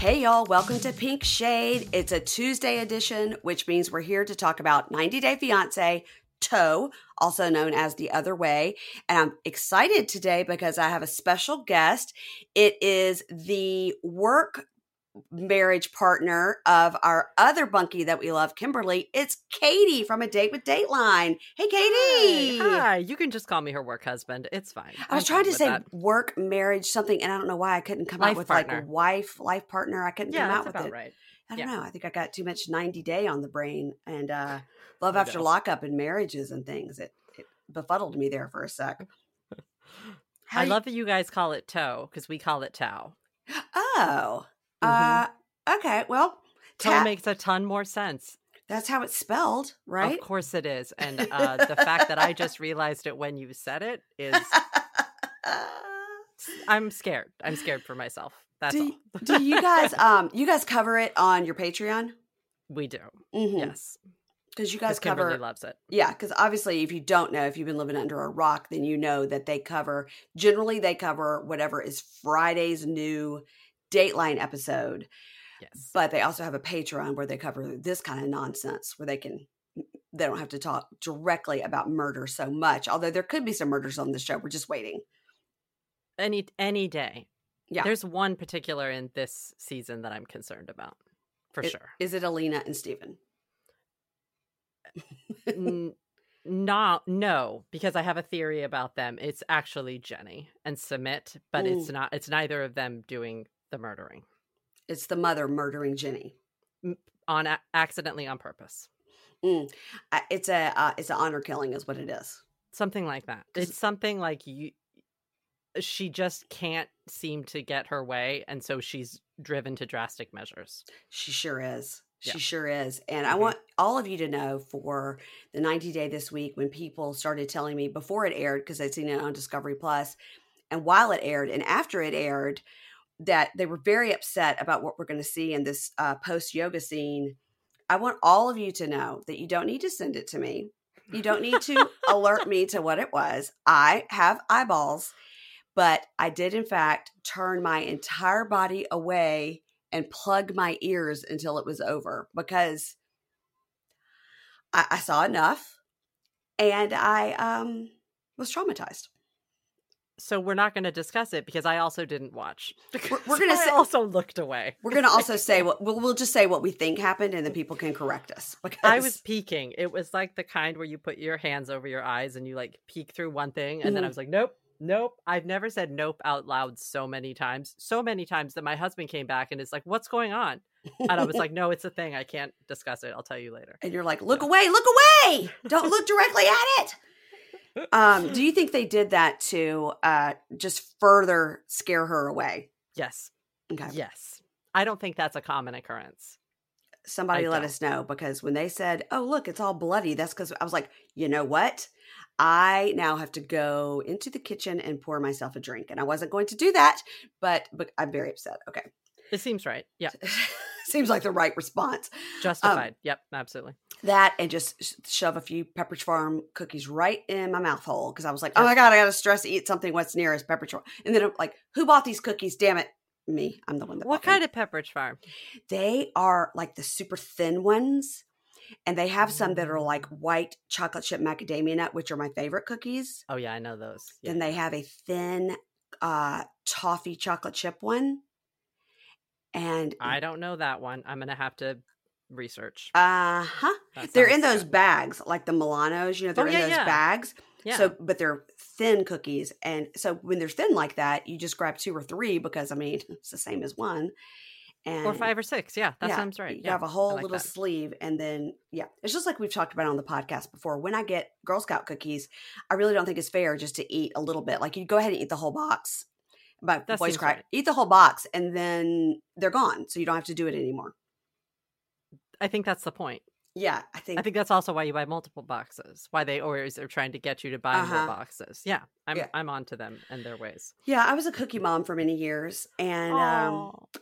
Hey y'all, welcome to Pink Shade. It's a Tuesday edition, which means we're here to talk about 90-day fiancé, Toe, also known as The Other Way. And I'm excited today because I have a special guest. It is the work marriage partner of our other bunkie that we love, Kimberly. It's Katie from A Date with Dateline. Hey, Katie. Hi. You can just call me her work husband. It's fine. I was trying to say that. Work, marriage, something, and I don't know why I couldn't come life out with partner. Like wife, life partner. I couldn't come out with it. Right. I don't know. I think I got too much 90 day on the brain and love after lockup and marriages and things. It befuddled me there for a sec. I love that you guys call it toe because we call it tau. Oh. Okay. Well, toe makes a ton more sense. That's how it's spelled, right? Of course it is. And the fact that I just realized it when you said it is, I'm scared. I'm scared for myself. That's all. Do you guys cover it on your Patreon? We do. Mm-hmm. Yes. Because you guys cover. Kimberly loves it. Yeah. Because obviously, if you don't know, if you've been living under a rock, then you know that they cover, generally they cover whatever is Friday's new Dateline episode, yes. But they also have a Patreon where they cover this kind of nonsense where they don't have to talk directly about murder so much, although there could be some murders on the show. We're just waiting. Any day. Yeah. There's one particular in this season that I'm concerned about, for sure. Is it Alina and Stephen? No, because I have a theory about them. It's actually Jenny and Sumit, but it's neither of them doing the murdering. It's the mother murdering Jenny accidentally on purpose. It's an honor killing is what it is. Something like that. It's something like she just can't seem to get her way, and so she's driven to drastic measures. She sure is. Yeah. She sure is. And I want all of you to know for the 90 day this week, when people started telling me before it aired, because they'd seen it on Discovery Plus, and while it aired and after it aired, that they were very upset about what we're going to see in this post-yoga scene. I want all of you to know that you don't need to send it to me. You don't need to alert me to what it was. I have eyeballs, but I did, in fact, turn my entire body away and plug my ears until it was over because I saw enough and I was traumatized. So we're not going to discuss it because I also didn't watch. We're going to also looked away. We're going to also say what we'll just say what we think happened, and then people can correct us. Because I was peeking. It was like the kind where you put your hands over your eyes and you like peek through one thing, and then I was like, nope. I've never said nope out loud so many times that my husband came back and is like, "What's going on?" And I was like, "No, it's a thing. I can't discuss it. I'll tell you later." And you're like, "Look away! Don't look directly at it." Do you think they did that to just further scare her away? Yes. Okay. Yes. I don't think that's a common occurrence. Somebody let us know, because when they said, "Oh, look, it's all bloody," that's because I was like, you know what? I now have to go into the kitchen and pour myself a drink. And I wasn't going to do that, but I'm very upset. Okay. It seems right. Yeah. Seems like the right response. Justified. Yep. Absolutely. That, and just shove a few Pepperidge Farm cookies right in my mouth hole. Cause I was like, oh my God, I got to stress to eat something. What's nearest Pepperidge Farm? And then I'm like, who bought these cookies? Damn it. Me. I'm the one that bought them. What kind of Pepperidge Farm? They are like the super thin ones. And they have some that are like white chocolate chip macadamia nut, which are my favorite cookies. Oh yeah. I know those. Yeah. Then they have a thin toffee chocolate chip one. And I don't know that one. I'm going to have to research. They're in those bags, like the Milanos, bags. Yeah. So, but they're thin cookies. And so when they're thin like that, you just grab two or three because, I mean, it's the same as one. And 4, 5, or 6. Yeah, that sounds right. You have a whole little sleeve. And then, it's just like we've talked about on the podcast before. When I get Girl Scout cookies, I really don't think it's fair just to eat a little bit. Like, you go ahead and eat the whole box. But voice crack, right. Eat the whole box, and then they're gone. So you don't have to do it anymore. I think that's the point. Yeah, I think that's also why you buy multiple boxes. Why they always are trying to get you to buy more boxes. Yeah, I'm on to them and their ways. Yeah, I was a cookie mom for many years, and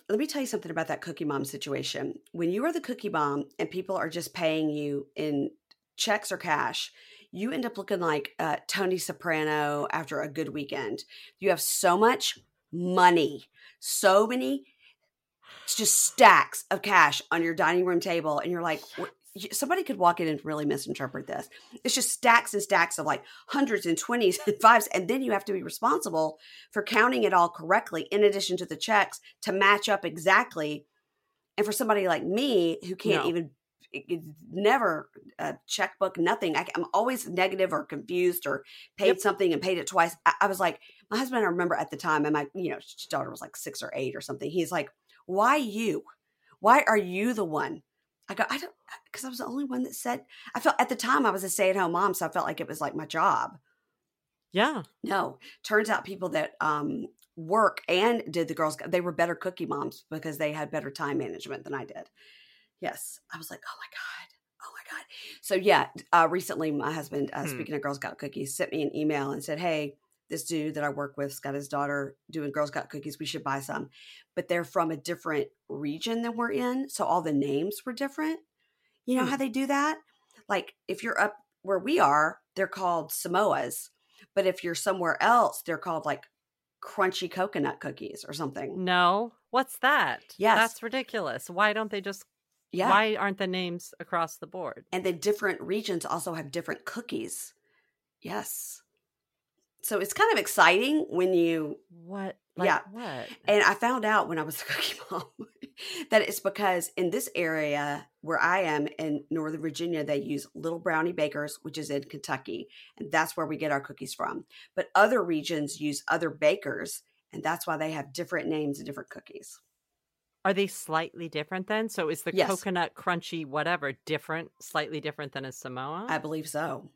let me tell you something about that cookie mom situation. When you are the cookie mom and people are just paying you in checks or cash, you end up looking like Tony Soprano after a good weekend. You have so much money, so many, it's just stacks of cash on your dining room table, and you're like. What? Somebody could walk in and really misinterpret this. It's just stacks and stacks of like hundreds and 20s and 5s. And then you have to be responsible for counting it all correctly, in addition to the checks, to match up exactly. And for somebody like me who can't never checkbook, nothing. I'm always negative or confused or paid something and paid it twice. I was like, my husband, I remember at the time, and my daughter was like 6 or 8 or something. He's like, why you? Why are you the one? I go, because I was the only one that said, I felt at the time I was a stay-at-home mom, so I felt like it was like my job. Yeah. No, turns out people that work and did the girls, they were better cookie moms because they had better time management than I did. Yes. I was like, oh my God. So recently my husband, speaking of Girl Scout cookies, sent me an email and said, hey, this dude that I work with's got his daughter doing Girl Scout cookies. We should buy some. But they're from a different region than we're in. So all the names were different. You know how they do that? Like if you're up where we are, they're called Samoas. But if you're somewhere else, they're called like crunchy coconut cookies or something. No. What's that? Yes. That's ridiculous. Why don't they just... Yeah. Why aren't the names across the board? And the different regions also have different cookies. Yes. So it's kind of exciting when you... What? Like what? And I found out when I was the cookie mom that it's because in this area where I am in Northern Virginia, they use Little Brownie Bakers, which is in Kentucky. And that's where we get our cookies from. But other regions use other bakers. And that's why they have different names and different cookies. Are they slightly different then? So is the coconut crunchy whatever different, slightly different than a Samoa? I believe so.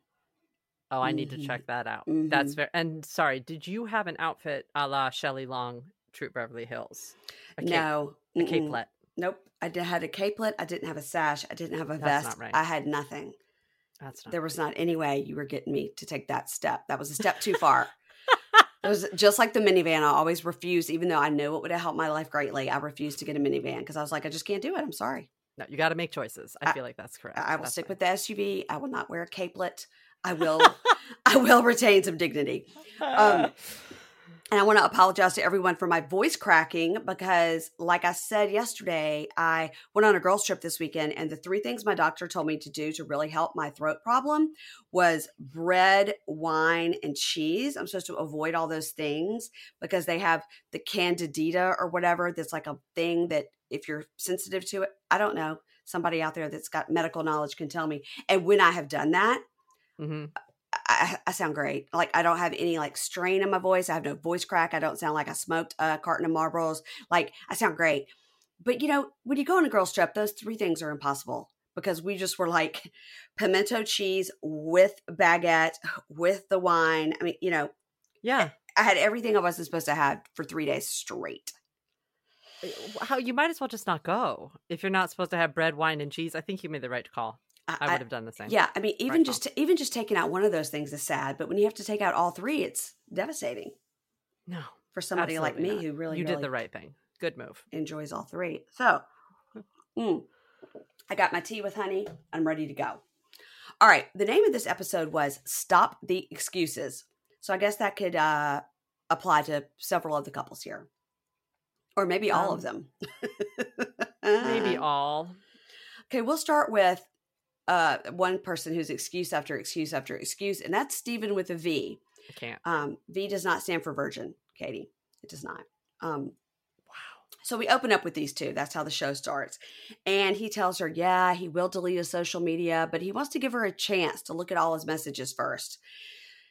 Oh, I need to check that out. That's fair. And sorry, did you have an outfit a la Shelley Long, Troop Beverly Hills? No. A capelet? Nope. I had a capelet. I didn't have a sash. I didn't have a vest. Not right. I had nothing. There was not any way you were getting me to take that step. That was a step too far. It was just like the minivan. I always refused, even though I knew it would have helped my life greatly. I refused to get a minivan because I was like, I just can't do it. I'm sorry. No, you got to make choices. I feel like that's correct. I will stick with the SUV. I will not wear a capelet. I will retain some dignity. And I want to apologize to everyone for my voice cracking because, like I said yesterday, I went on a girls trip this weekend, and the 3 things my doctor told me to do to really help my throat problem was bread, wine, and cheese. I'm supposed to avoid all those things because they have the candidata or whatever. That's like a thing that if you're sensitive to it, I don't know. Somebody out there that's got medical knowledge can tell me. And when I have done that, I sound great. Like I don't have any like strain in my voice. I have no voice crack. I don't sound like I smoked a carton of Marlboros. Like I sound great. But when you go on a girls trip, those 3 things are impossible because we just were like pimento cheese with baguette, with the wine. I mean, I had everything I wasn't supposed to have for 3 days straight. How you might as well just not go if you're not supposed to have bread, wine, and cheese. I think you made the right call. I would have done the same. Yeah. I mean, even just taking out one of those things is sad, but when you have to take out all 3, it's devastating. No. For somebody like me who really, you really did the right thing. Good move. Enjoys all 3. So I got my tea with honey. I'm ready to go. All right. The name of this episode was Stop the Excuses. So I guess that could apply to several of the couples here, or maybe all of them. Maybe all. Okay. We'll start with one person who's excuse after excuse after excuse, and that's Stephen with a V. I can't. V does not stand for virgin, Katie. It does not. Wow. So we open up with these 2. That's how the show starts. And he tells her, yeah, he will delete his social media, but he wants to give her a chance to look at all his messages first.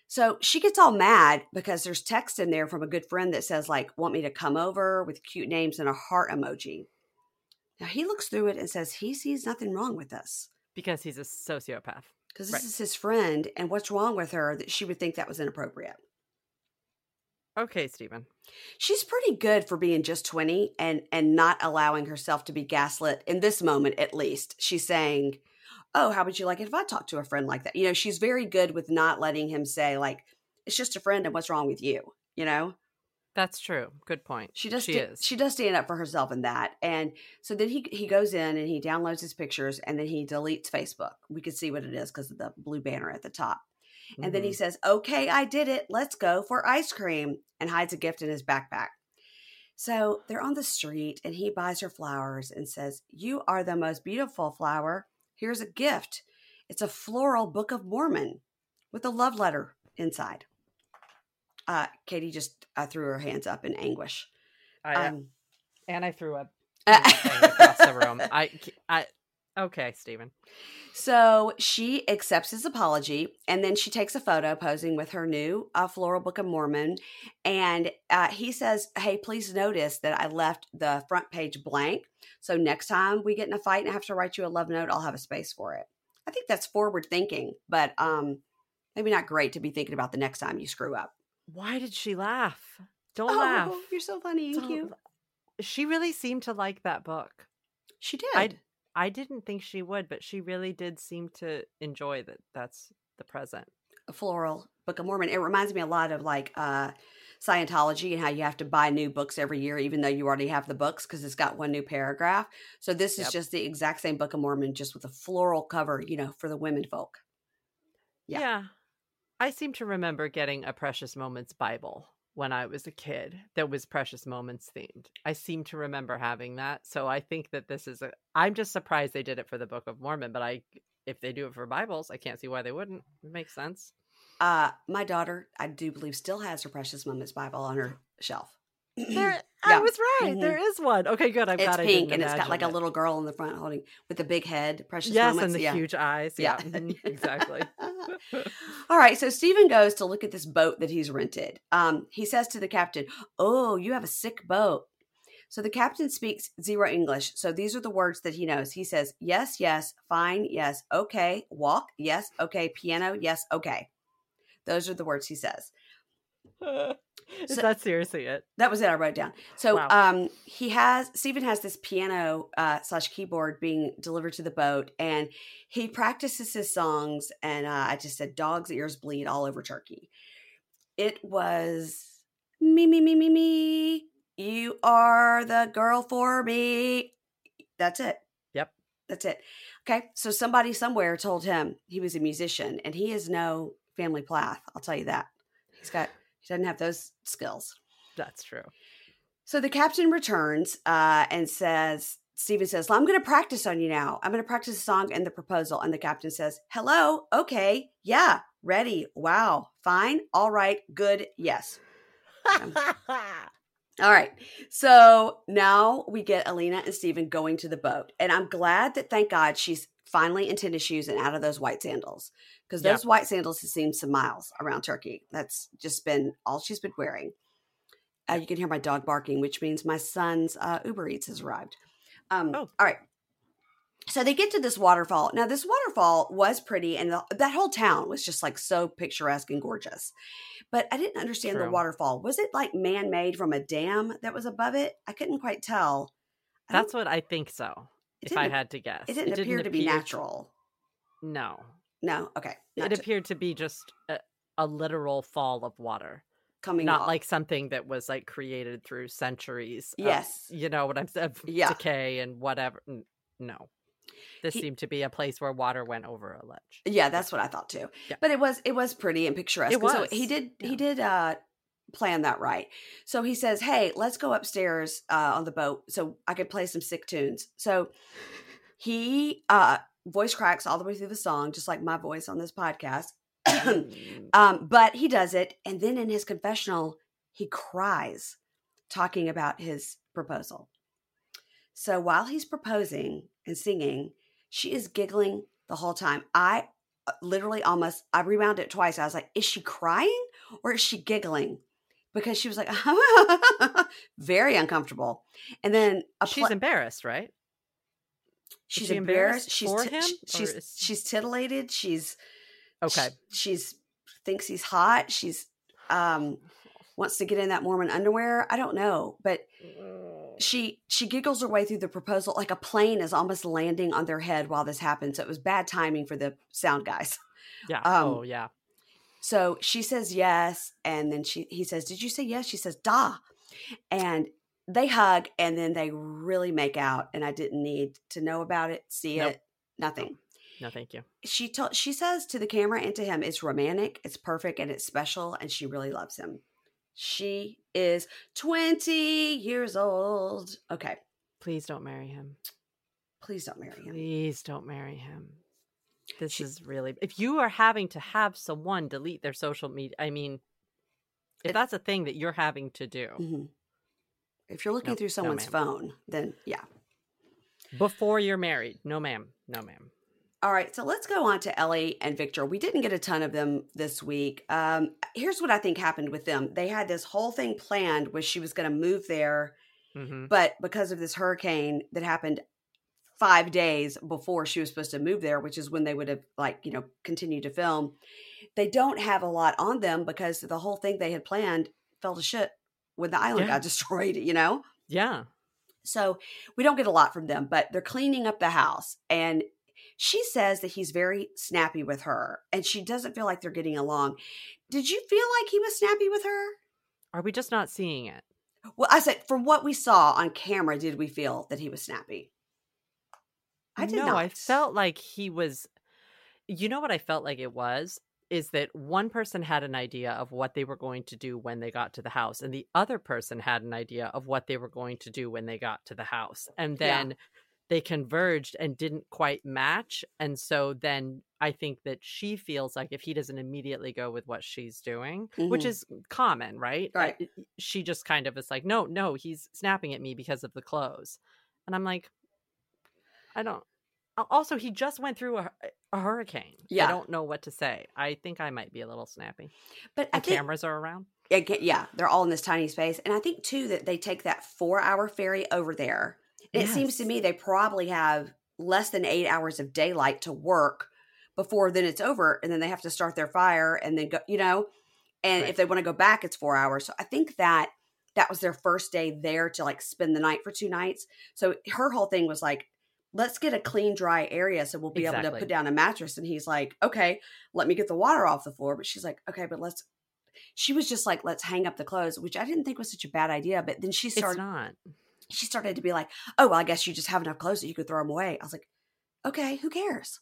So she gets all mad because there's text in there from a good friend that says, like, want me to come over with cute names and a heart emoji. Now, he looks through it and says he sees nothing wrong with us. Because he's a sociopath. Because this is his friend, and what's wrong with her that she would think that was inappropriate? Okay, Stephen. She's pretty good for being just 20 and not allowing herself to be gaslit in this moment, at least. She's saying, oh, how would you like it if I talked to a friend like that? You know, she's very good with not letting him say, like, it's just a friend and what's wrong with you, you know? That's true. Good point. She does stand up for herself in that. And so then he goes in and he downloads his pictures and then he deletes Facebook. We can see what it is because of the blue banner at the top. Mm-hmm. And then he says, okay, I did it. Let's go for ice cream, and hides a gift in his backpack. So they're on the street and he buys her flowers and says, you are the most beautiful flower. Here's a gift. It's a floral Book of Mormon with a love letter inside. Katie just threw her hands up in anguish. And I threw up across the room. Okay, Stephen. So she accepts his apology, and then she takes a photo posing with her new floral Book of Mormon. And he says, hey, please notice that I left the front page blank. So next time we get in a fight and I have to write you a love note, I'll have a space for it. I think that's forward thinking, but maybe not great to be thinking about the next time you screw up. Why did she laugh? Don't laugh. You're so funny and cute. She really seemed to like that book. She did. I didn't think she would, but she really did seem to enjoy that. That's the present. A floral Book of Mormon. It reminds me a lot of like Scientology and how you have to buy new books every year, even though you already have the books because it's got one new paragraph. So this is just the exact same Book of Mormon, just with a floral cover, you know, for the women folk. Yeah. I seem to remember getting a Precious Moments Bible when I was a kid that was Precious Moments themed. I seem to remember having that. So I think that this is I'm just surprised they did it for the Book of Mormon, but if they do it for Bibles, I can't see why they wouldn't. It makes sense. My daughter, I do believe, still has her Precious Moments Bible on her shelf. There, I was right. Mm-hmm. There is one. Okay, good. It's pink, I didn't and it's got like a little girl in the front holding with a big head. Precious Moments. And the huge eyes. Yeah. Exactly. All right. So Stephen goes to look at this boat that he's rented. He says to the captain, "Oh, you have a sick boat." So the captain speaks zero English. So these are the words that he knows. He says, "Yes, yes, fine, yes, okay, walk, yes, okay, piano, yes, okay." Those are the words he says. Is that seriously it? That was it. I wrote down. So wow. Stephen has this piano /keyboard being delivered to the boat, and he practices his songs. And I just said, "Dog's ears bleed all over Turkey." It was me, me, me, me, me. You are the girl for me. That's it. Yep. That's it. Okay. So somebody somewhere told him he was a musician, and he is no Family Plath. I'll tell you that. He doesn't have those skills. That's true. So the captain returns and says, Stephen says, "I'm going to practice on you now. I'm going to practice the song and the proposal." And the captain says, "Hello. Okay. Yeah. Ready. Wow. Fine. All right. Good. Yes." All right. So now we get Alina and Stephen going to the boat. And I'm glad that, thank God, she's finally in tennis shoes and out of those white sandals, because those white sandals have seen some miles around Turkey. That's just been all she's been wearing. You can hear my dog barking, which means my son's Uber Eats has arrived. All right. So they get to this waterfall. Now this waterfall was pretty, and that whole town was just like so picturesque and gorgeous. But I didn't understand the waterfall. Was it like man-made from a dam that was above it? I couldn't quite tell. That's what I think so. If I had to guess, it didn't appear to be natural. No. Okay. It appeared to be just a literal fall of water coming, not off, like something that was like created through centuries. Yes, of, you know what I'm saying. Yeah. Decay and whatever. No, this seemed to be a place where water went over a ledge. Yeah, that's what I thought too. Yeah. But it was pretty and picturesque. It was. And so he did. Plan that right. So he says, "Hey, let's go upstairs on the boat so I could play some sick tunes." So he voice cracks all the way through the song, just like my voice on this podcast. But he does it, and then in his confessional, he cries, talking about his proposal. So while he's proposing and singing, she is giggling the whole time. I literally I rewound it twice. I was like, "Is she crying or is she giggling?" Because she was like, very uncomfortable. And then she's embarrassed, right? She's embarrassed. She's for him? She's titillated. She's okay. She's thinks he's hot. She's wants to get in that Mormon underwear. I don't know, but she giggles her way through the proposal like a plane is almost landing on their head while this happens. So it was bad timing for the sound guys. Yeah. Oh yeah. So she says yes, and then he says, "Did you say yes?" She says, "Da," and they hug, and then they really make out, and I didn't need to know about it, it, nothing. No, thank you. She says to the camera and to him, it's romantic, it's perfect, and it's special, and she really loves him. She is 20 years old. Okay. Please don't marry him. Please don't marry him. Please don't marry him. This is really... If you are having to have someone delete their social media, I mean, if that's a thing that you're having to do... Mm-hmm. If you're looking through someone's phone, then yeah. Before you're married. No, ma'am. No, ma'am. All right. So let's go on to Ellie and Victor. We didn't get a ton of them this week. Here's what I think happened with them. They had this whole thing planned where she was going to move there. Mm-hmm. But because of this hurricane that happened 5 days before she was supposed to move there, which is when they would have continued to film. They don't have a lot on them because the whole thing they had planned fell to shit. When the island got destroyed, Yeah. So we don't get a lot from them, but they're cleaning up the house. And she says that he's very snappy with her and she doesn't feel like they're getting along. Did you feel like he was snappy with her? Are we just not seeing it? Well, I said, from what we saw on camera, did we feel that he was snappy? I did not. I felt like he was, what I felt like it was? Is that one person had an idea of what they were going to do when they got to the house, and the other person had an idea of what they were going to do when they got to the house. And then they converged and didn't quite match. And so then I think that she feels like if he doesn't immediately go with what she's doing, mm-hmm. which is common, right? She just kind of is like, no, he's snapping at me because of the clothes. And I'm like, I don't. Also, he just went through a hurricane. Yeah. I don't know what to say. I think I might be a little snappy. But I think cameras are around. Yeah, they're all in this tiny space. And I think, too, that they take that 4-hour ferry over there. And it seems to me they probably have less than 8 hours of daylight to work before then it's over. And then they have to start their fire and then go, And if they want to go back, it's 4 hours. So I think that was their first day there to, spend the night for 2 nights. So her whole thing was let's get a clean, dry area so we'll be able to put down a mattress. And he's like, okay, let me get the water off the floor. But she's like, okay, but she was just like, let's hang up the clothes, which I didn't think was such a bad idea. But then she started to be like, oh, well, I guess you just have enough clothes that you could throw them away. I was like, okay, who cares?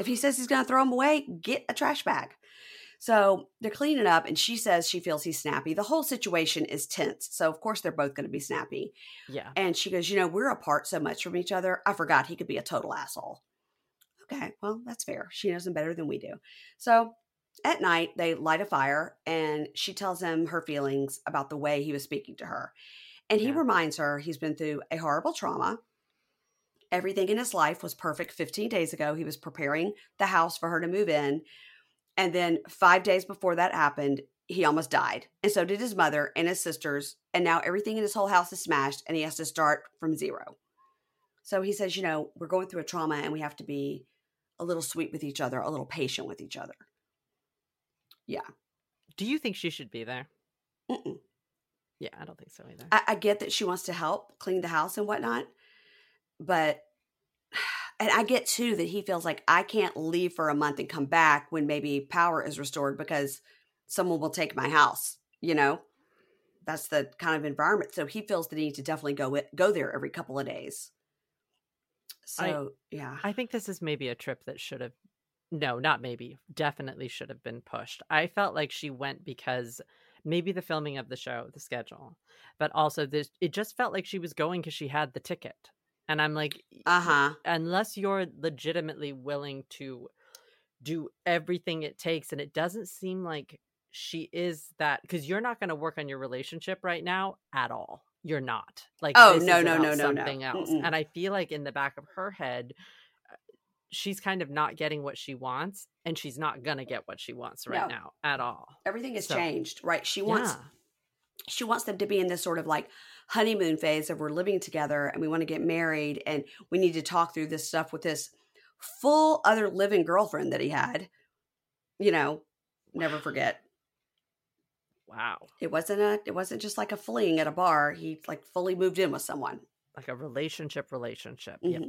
If he says he's going to throw them away, get a trash bag. So they're cleaning up and she says she feels he's snappy. The whole situation is tense. So of course they're both going to be snappy. Yeah. And she goes, we're apart so much from each other. I forgot he could be a total asshole. Okay. Well, that's fair. She knows him better than we do. So at night they light a fire and she tells him her feelings about the way he was speaking to her. And he reminds her he's been through a horrible trauma. Everything in his life was perfect. 15 days ago, he was preparing the house for her to move in. And then 5 days before that happened, he almost died. And so did his mother and his sisters. And now everything in his whole house is smashed and he has to start from zero. So he says, we're going through a trauma and we have to be a little sweet with each other, a little patient with each other. Yeah. Do you think she should be there? Mm-mm. Yeah, I don't think so either. I get that she wants to help clean the house and whatnot. But... And I get, too, that he feels like I can't leave for a month and come back when maybe power is restored because someone will take my house, That's the kind of environment. So he feels the need to definitely go there every couple of days. So, I think this is maybe a trip that should have... No, not maybe. Definitely should have been pushed. I felt like she went because... Maybe the filming of the show, the schedule. But also, it just felt like she was going because she had the ticket. And I'm like, unless you're legitimately willing to do everything it takes, and it doesn't seem like she is that, because you're not going to work on your relationship right now at all. You're not. No. Else. Mm-mm. And I feel like in the back of her head, she's kind of not getting what she wants, and she's not going to get what she wants right now at all. Everything has changed, right? She wants she wants them to be in this sort of like honeymoon phase of we're living together and we want to get married and we need to talk through this stuff with this full other living girlfriend that he had, you know, never forget. Wow. It wasn't just like a fling at a bar. He like fully moved in with someone. Like a relationship. Mm-hmm. Yep.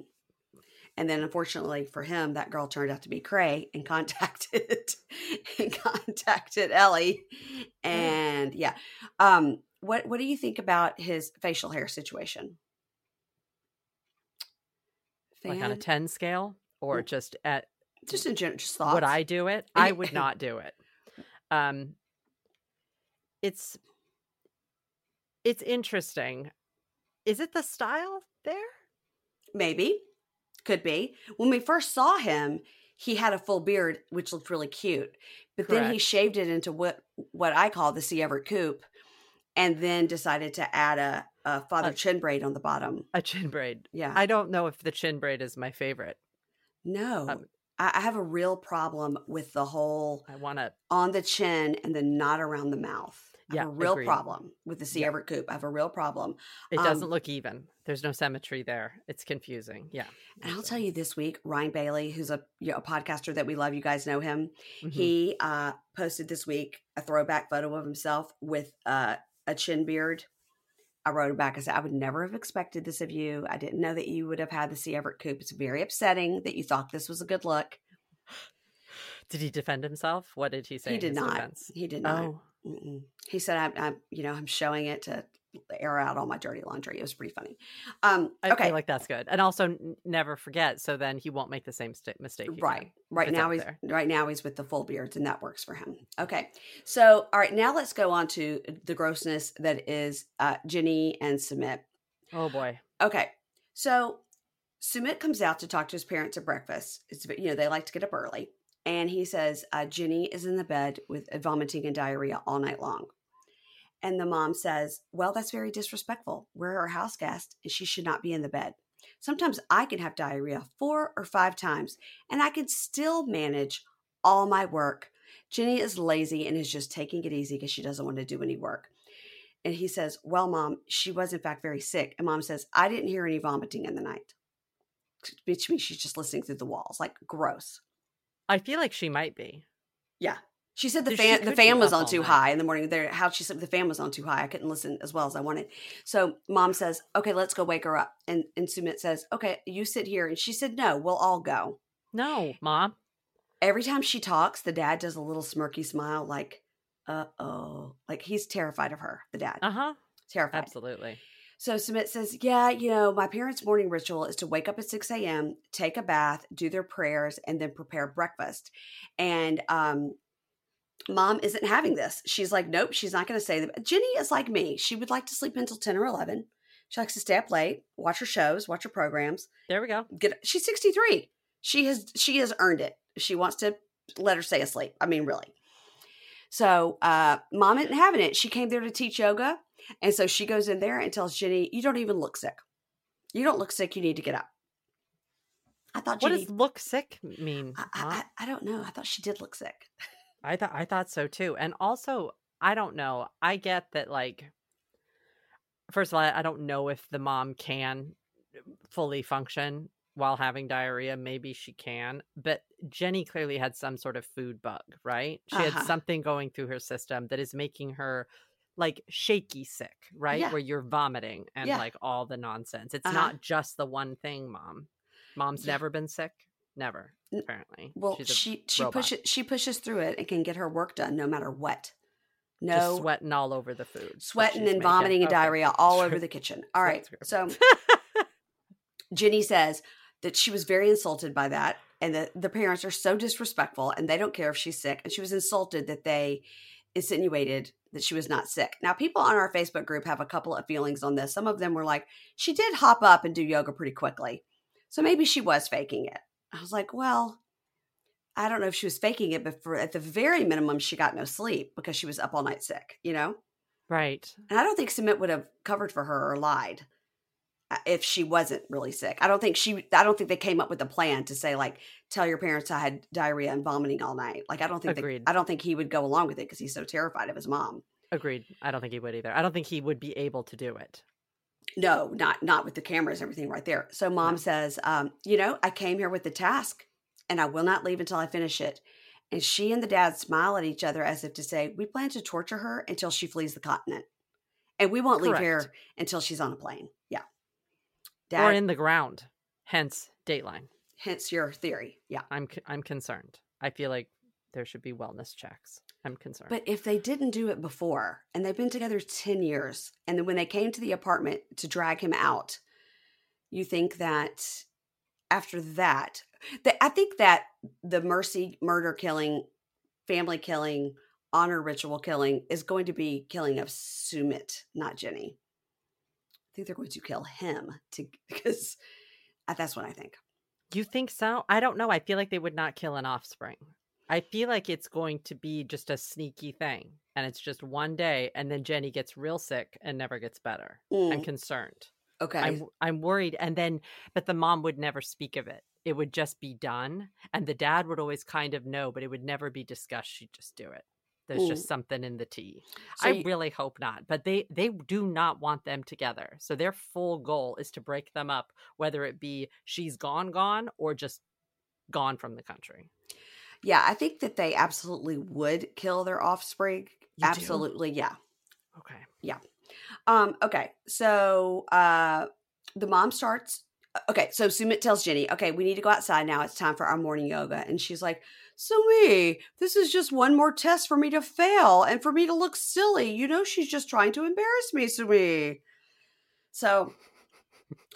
And then unfortunately for him, that girl turned out to be cray and contacted Ellie. And yeah. What do you think about his facial hair situation? Like on a 10 scale or just at just in general, just thoughts. Would I do it? I would not do it. It's interesting. Is it the style there? Maybe. Could be. When we first saw him, he had a full beard, which looked really cute. But correct. Then he shaved it into what I call the C. Everett Coupe, and then decided to add a father chin braid on the bottom. A chin braid. Yeah. I don't know if the chin braid is my favorite. No. I have a real problem with the whole on the chin and then not around the mouth. Yeah, I have a real problem with the C. Everett Coupe. I have a real problem. It doesn't look even. There's no symmetry there. It's confusing. Yeah. And I'll tell you this week, Ryan Bailey, who's a podcaster that we love, you guys know him. Mm-hmm. He posted this week a throwback photo of himself with a chin beard. I wrote him back. I said, I would never have expected this of you. I didn't know that you would have had the C. Everett Coupe. It's very upsetting that you thought this was a good look. Did he defend himself? What did he say? He did not. Oh. Mm-mm. He said, I'm showing it to air out all my dirty laundry. It was pretty funny. I feel like that's good. And also never forget. So then he won't make the same mistake. Right. Right now he's with the full beards and that works for him. Okay. So, all right, now let's go on to the grossness that is Jenny and Sumit. Oh boy. Okay. So Sumit comes out to talk to his parents at breakfast. It's, they like to get up early. And he says, Jenny is in the bed with vomiting and diarrhea all night long. And the mom says, well, that's very disrespectful. We're her house guest and she should not be in the bed. Sometimes I can have diarrhea 4 or 5 times and I can still manage all my work. Jenny is lazy and is just taking it easy because she doesn't want to do any work. And he says, well, Mom, she was in fact very sick. And Mom says, I didn't hear any vomiting in the night. Which means she's just listening through the walls, like gross. I feel like she might be. Yeah. She said the fan was on too high in the morning. She said the fan was on too high. I couldn't listen as well as I wanted. So Mom says, okay, let's go wake her up. And Sumit says, okay, you sit here. And she said, no, we'll all go. No, Mom. Every time she talks, the dad does a little smirky smile like, uh-oh. Like he's terrified of her, the dad. Uh-huh. Terrified. Absolutely. So Sumit says, yeah, my parents' morning ritual is to wake up at 6 a.m., take a bath, do their prayers, and then prepare breakfast. And Mom isn't having this. She's like, nope, she's not going to say that. Jenny is like me. She would like to sleep until 10 or 11. She likes to stay up late, watch her shows, watch her programs. There we go. She's 63. She has earned it. She wants to let her stay asleep. I mean, really. So Mom isn't having it. She came there to teach yoga. And so she goes in there and tells Jenny, you don't even look sick. You don't look sick. You need to get up. I thought Jenny... What does look sick mean? I don't know. I thought she did look sick. I thought so too. And also, I don't know. I get that first of all, I don't know if the mom can fully function while having diarrhea. Maybe she can, but Jenny clearly had some sort of food bug, right? She had something going through her system that is making her shaky sick, right? Yeah. Where you're vomiting and all the nonsense. It's not just the one thing, Mom. Mom's never been sick. Never, apparently. Well, she pushes through it and can get her work done no matter what. No. Just sweating all over the food. Sweating and vomiting and diarrhea all over the kitchen. All right. So Jenny says that she was very insulted by that and that the parents are so disrespectful and they don't care if she's sick. And she was insulted that they insinuated that she was not sick. Now, people on our Facebook group have a couple of feelings on this. Some of them were like, she did hop up and do yoga pretty quickly. So maybe she was faking it. I was like, well, I don't know if she was faking it, but at the very minimum, she got no sleep because she was up all night sick, Right. And I don't think Sumit would have covered for her or lied if she wasn't really sick. I don't think they came up with a plan to say tell your parents I had diarrhea and vomiting all night. I don't think he would go along with it because he's so terrified of his mom. Agreed. I don't think he would either. I don't think he would be able to do it. No, not with the cameras and everything right there. So mom says, I came here with the task and I will not leave until I finish it. And she and the dad smile at each other as if to say, we plan to torture her until she flees the continent. And we won't leave here until she's on a plane. Yeah. Dad, or in the ground. Hence Dateline. Hence your theory. Yeah. I'm concerned. I feel like there should be wellness checks. I'm concerned. But if they didn't do it before, and they've been together 10 years, and then when they came to the apartment to drag him out, you think that after that, I think that the mercy, murder killing, family killing, honor ritual killing is going to be killing of Sumit, not Jenny. I think they're going to kill him because that's what I think. You think so? I don't know. I feel like they would not kill an offspring. I feel like it's going to be just a sneaky thing, and it's just one day, and then Jenny gets real sick and never gets better. Mm. I'm concerned. Okay. I'm worried. And then, but the mom would never speak of it. It would just be done. And the dad would always kind of know, but it would never be discussed. She'd just do it. There's just something in the tea. So I really hope not, but they do not want them together. So their full goal is to break them up, whether it be she's gone, or just gone from the country. Yeah, I think that they absolutely would kill their offspring. You absolutely, do? Yeah. Okay. Yeah. Okay, so the mom starts. Okay, so Sumit tells Jenny, okay, we need to go outside now. It's time for our morning yoga. And she's like, Sumi, this is just one more test for me to fail and for me to look silly. You know, she's just trying to embarrass me, Sumi. So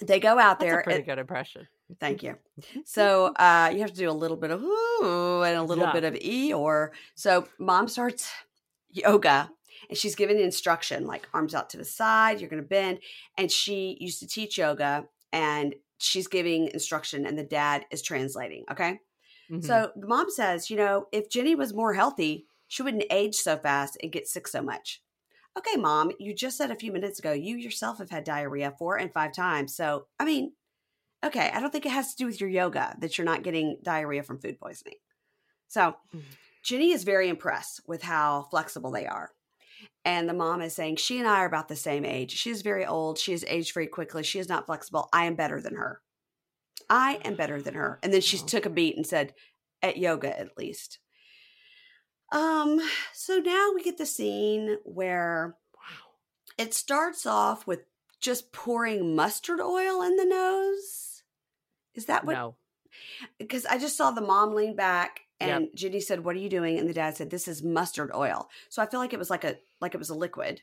they go out there. That's a pretty good impression. Thank you. So you have to do a little bit of ooh and a little bit of Eeyore. So mom starts yoga and she's given instruction, like arms out to the side, you're going to bend. And she used to teach yoga and she's giving instruction and the dad is translating. Okay. Mm-hmm. So the mom says, if Jenny was more healthy, she wouldn't age so fast and get sick so much. Okay, mom, you just said a few minutes ago, you yourself have had diarrhea 4 and 5 times. So, I mean, okay, I don't think it has to do with your yoga that you're not getting diarrhea from food poisoning. So Jenny is very impressed with how flexible they are. And the mom is saying, she and I are about the same age. She is very old. She has aged very quickly. She is not flexible. I am better than her. I am better than her. And then she took a beat and said, at yoga at least. So now we get the scene where it starts off with just pouring mustard oil in the nose. Is that what? No. Because I just saw the mom lean back and Jenny said, what are you doing? And the dad said, this is mustard oil. So I feel like it was a liquid.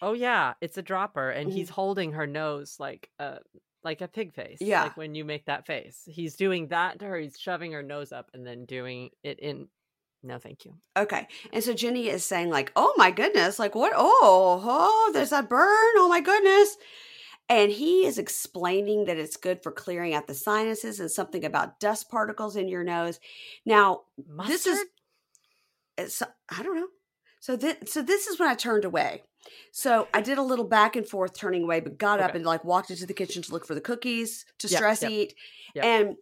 Oh yeah. It's a dropper. And he's holding her nose like a pig face. Yeah. Like when you make that face, he's doing that to her. He's shoving her nose up and then doing it in. No, thank you. Okay. And so Jenny is saying oh my goodness. What? Oh, there's that burn. Oh my goodness. And he is explaining that it's good for clearing out the sinuses and something about dust particles in your nose. Now, mustard? I don't know. So this is when I turned away. So I did a little back and forth turning away, but got up and walked into the kitchen to look for the cookies, to stress eat. Yep. And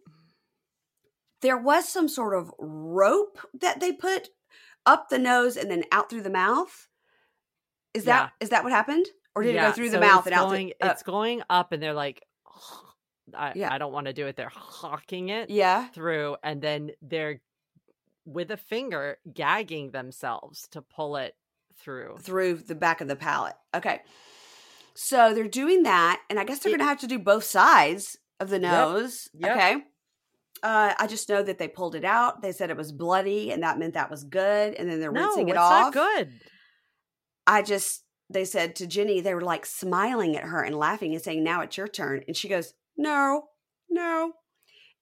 there was some sort of rope that they put up the nose and then out through the mouth. Is that what happened? Or did it go through the mouth and out? It's going up and they're I don't want to do it. They're hawking it through. And then they're, with a finger, gagging themselves to pull it through. Through the back of the palate. Okay. So they're doing that. And I guess they're going to have to do both sides of the nose. Yep. Okay. I just know that they pulled it out. They said it was bloody and that meant that was good. And then they're rinsing it off. No, it's not good. They said to Jenny, they were smiling at her and laughing and saying, now it's your turn. And she goes, no.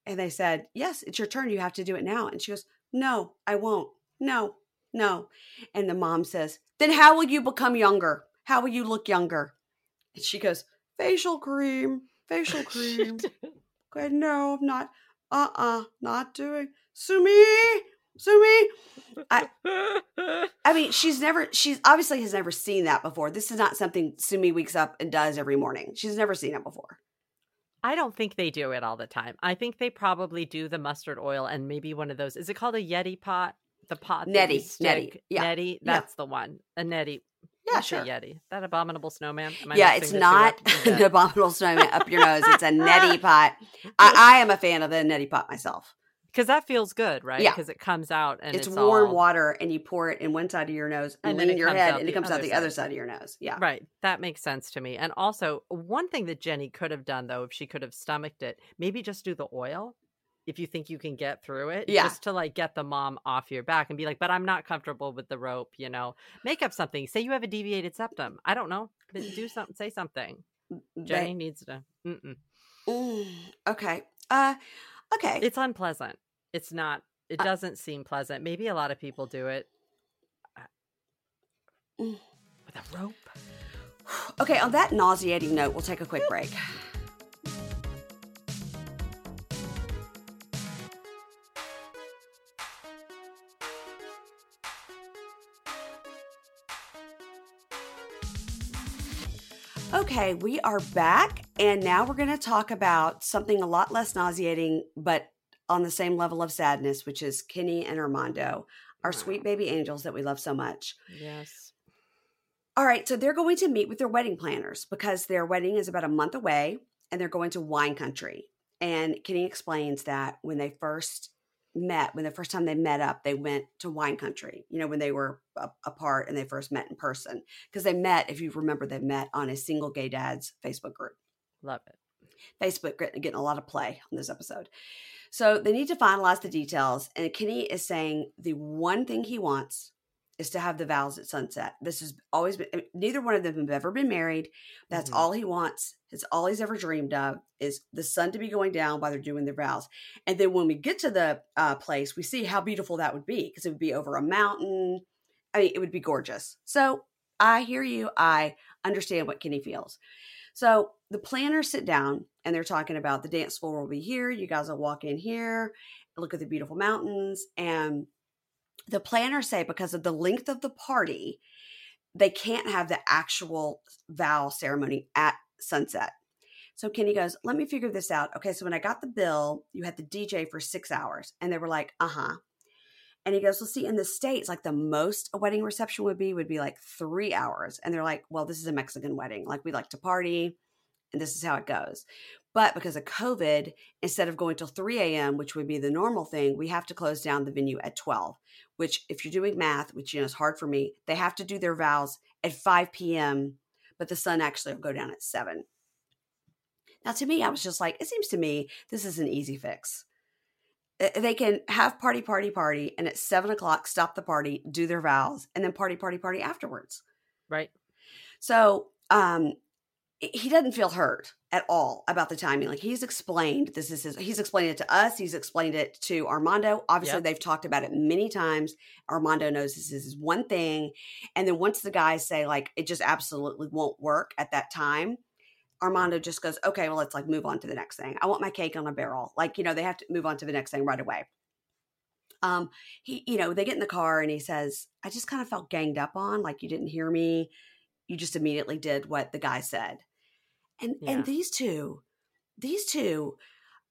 And they said, yes, it's your turn. You have to do it now. And she goes, no, I won't. No. And the mom says, then how will you become younger? How will you look younger? And she goes, facial cream. Good. No, I'm not. Not doing. Sumi. I mean, she's obviously has never seen that before. This is not something Sumi wakes up and does every morning. She's never seen it before. I don't think they do it all the time. I think they probably do the mustard oil and maybe one of those. Is it called a Yeti pot? The pot. Nettie. Yeah. Nettie. That's the one. A Nettie. Yeah, sure. Yeti. That abominable snowman. Yeah, it's not an abominable snowman up your nose. It's a neti pot. I am a fan of the neti pot myself. Because that feels good, right? Yeah. Because it comes out and it's warm all... water, and you pour it in one side of your nose and then in your head, and it comes out the other side of your nose. Yeah. Right. That makes sense to me. And also, one thing that Jenny could have done, though, if she could have stomached it, maybe just do the oil. If you think you can get through it, yeah, just to like get the mom off your back and be like, but I'm not comfortable with the rope, you know, make up something. Say you have a deviated septum. I don't know. Do something, say something. Jenny needs to. Okay. Okay. It's unpleasant. It's not, it doesn't seem pleasant. Maybe a lot of people do it with a rope. Okay. On that nauseating note, we'll take a quick break. Okay, we are back, and now we're going to talk about something a lot less nauseating, but on the same level of sadness, which is Kenny and Armando, our sweet baby angels that we love so much. Yes. All right, so they're going to meet with their wedding planners because their wedding is about a month away, and they're going to wine country. And Kenny explains that when they first met, when the first time they met up, they went to wine country, you know, when they were apart and they first met in person, because they met, if you remember, they met on a Single Gay Dad's Facebook group. Love it. Facebook getting a lot of play on this episode. So they need to finalize the details. And Kenny is saying the one thing he wants is to have the vows at sunset. This has always been, neither one of them have ever been married. That's all he wants. It's all he's ever dreamed of, is the sun to be going down while they're doing their vows. And then when we get to the place, we see how beautiful that would be, because it would be over a mountain. I mean, it would be gorgeous. So I hear you. I understand what Kenny feels. So the planners sit down and they're talking about the dance floor will be here. You guys will walk in here, look at the beautiful mountains. And the planners say, because of the length of the party, they can't have the actual vow ceremony at sunset. So Kenny goes, let me figure this out. Okay, so when I got the bill, you had the DJ for 6 hours. And they were like, And he goes, well, see, in the States, like the most a wedding reception would be like 3 hours. And they're like, well, this is a Mexican wedding. Like, we like to party, and this is how it goes. But because of COVID, instead of going till 3 a.m., which would be the normal thing, we have to close down the venue at 12, which, if you're doing math, which, you know, is hard for me, they have to do their vows at 5 p.m., but the sun actually will go down at 7. Now, to me, I was just like, it seems to me this is an easy fix. They can have party, and at 7 o'clock, stop the party, do their vows, and then party afterwards. Right. So he doesn't feel hurt at all about the timing. Like, he's explained, he's explained it to us. He's explained it to Armando. Obviously, They've talked about it many times. Armando knows this is one thing. And then once the guys say, like, it just absolutely won't work at that time, Armando just goes, okay, well, let's like move on to the next thing. I want my cake on a barrel. Like, you know, they have to move on to the next thing right away. He, you know, they get in the car and he says, I just kind of felt ganged up on, like, you didn't hear me. You just immediately did what the guy said. And these two,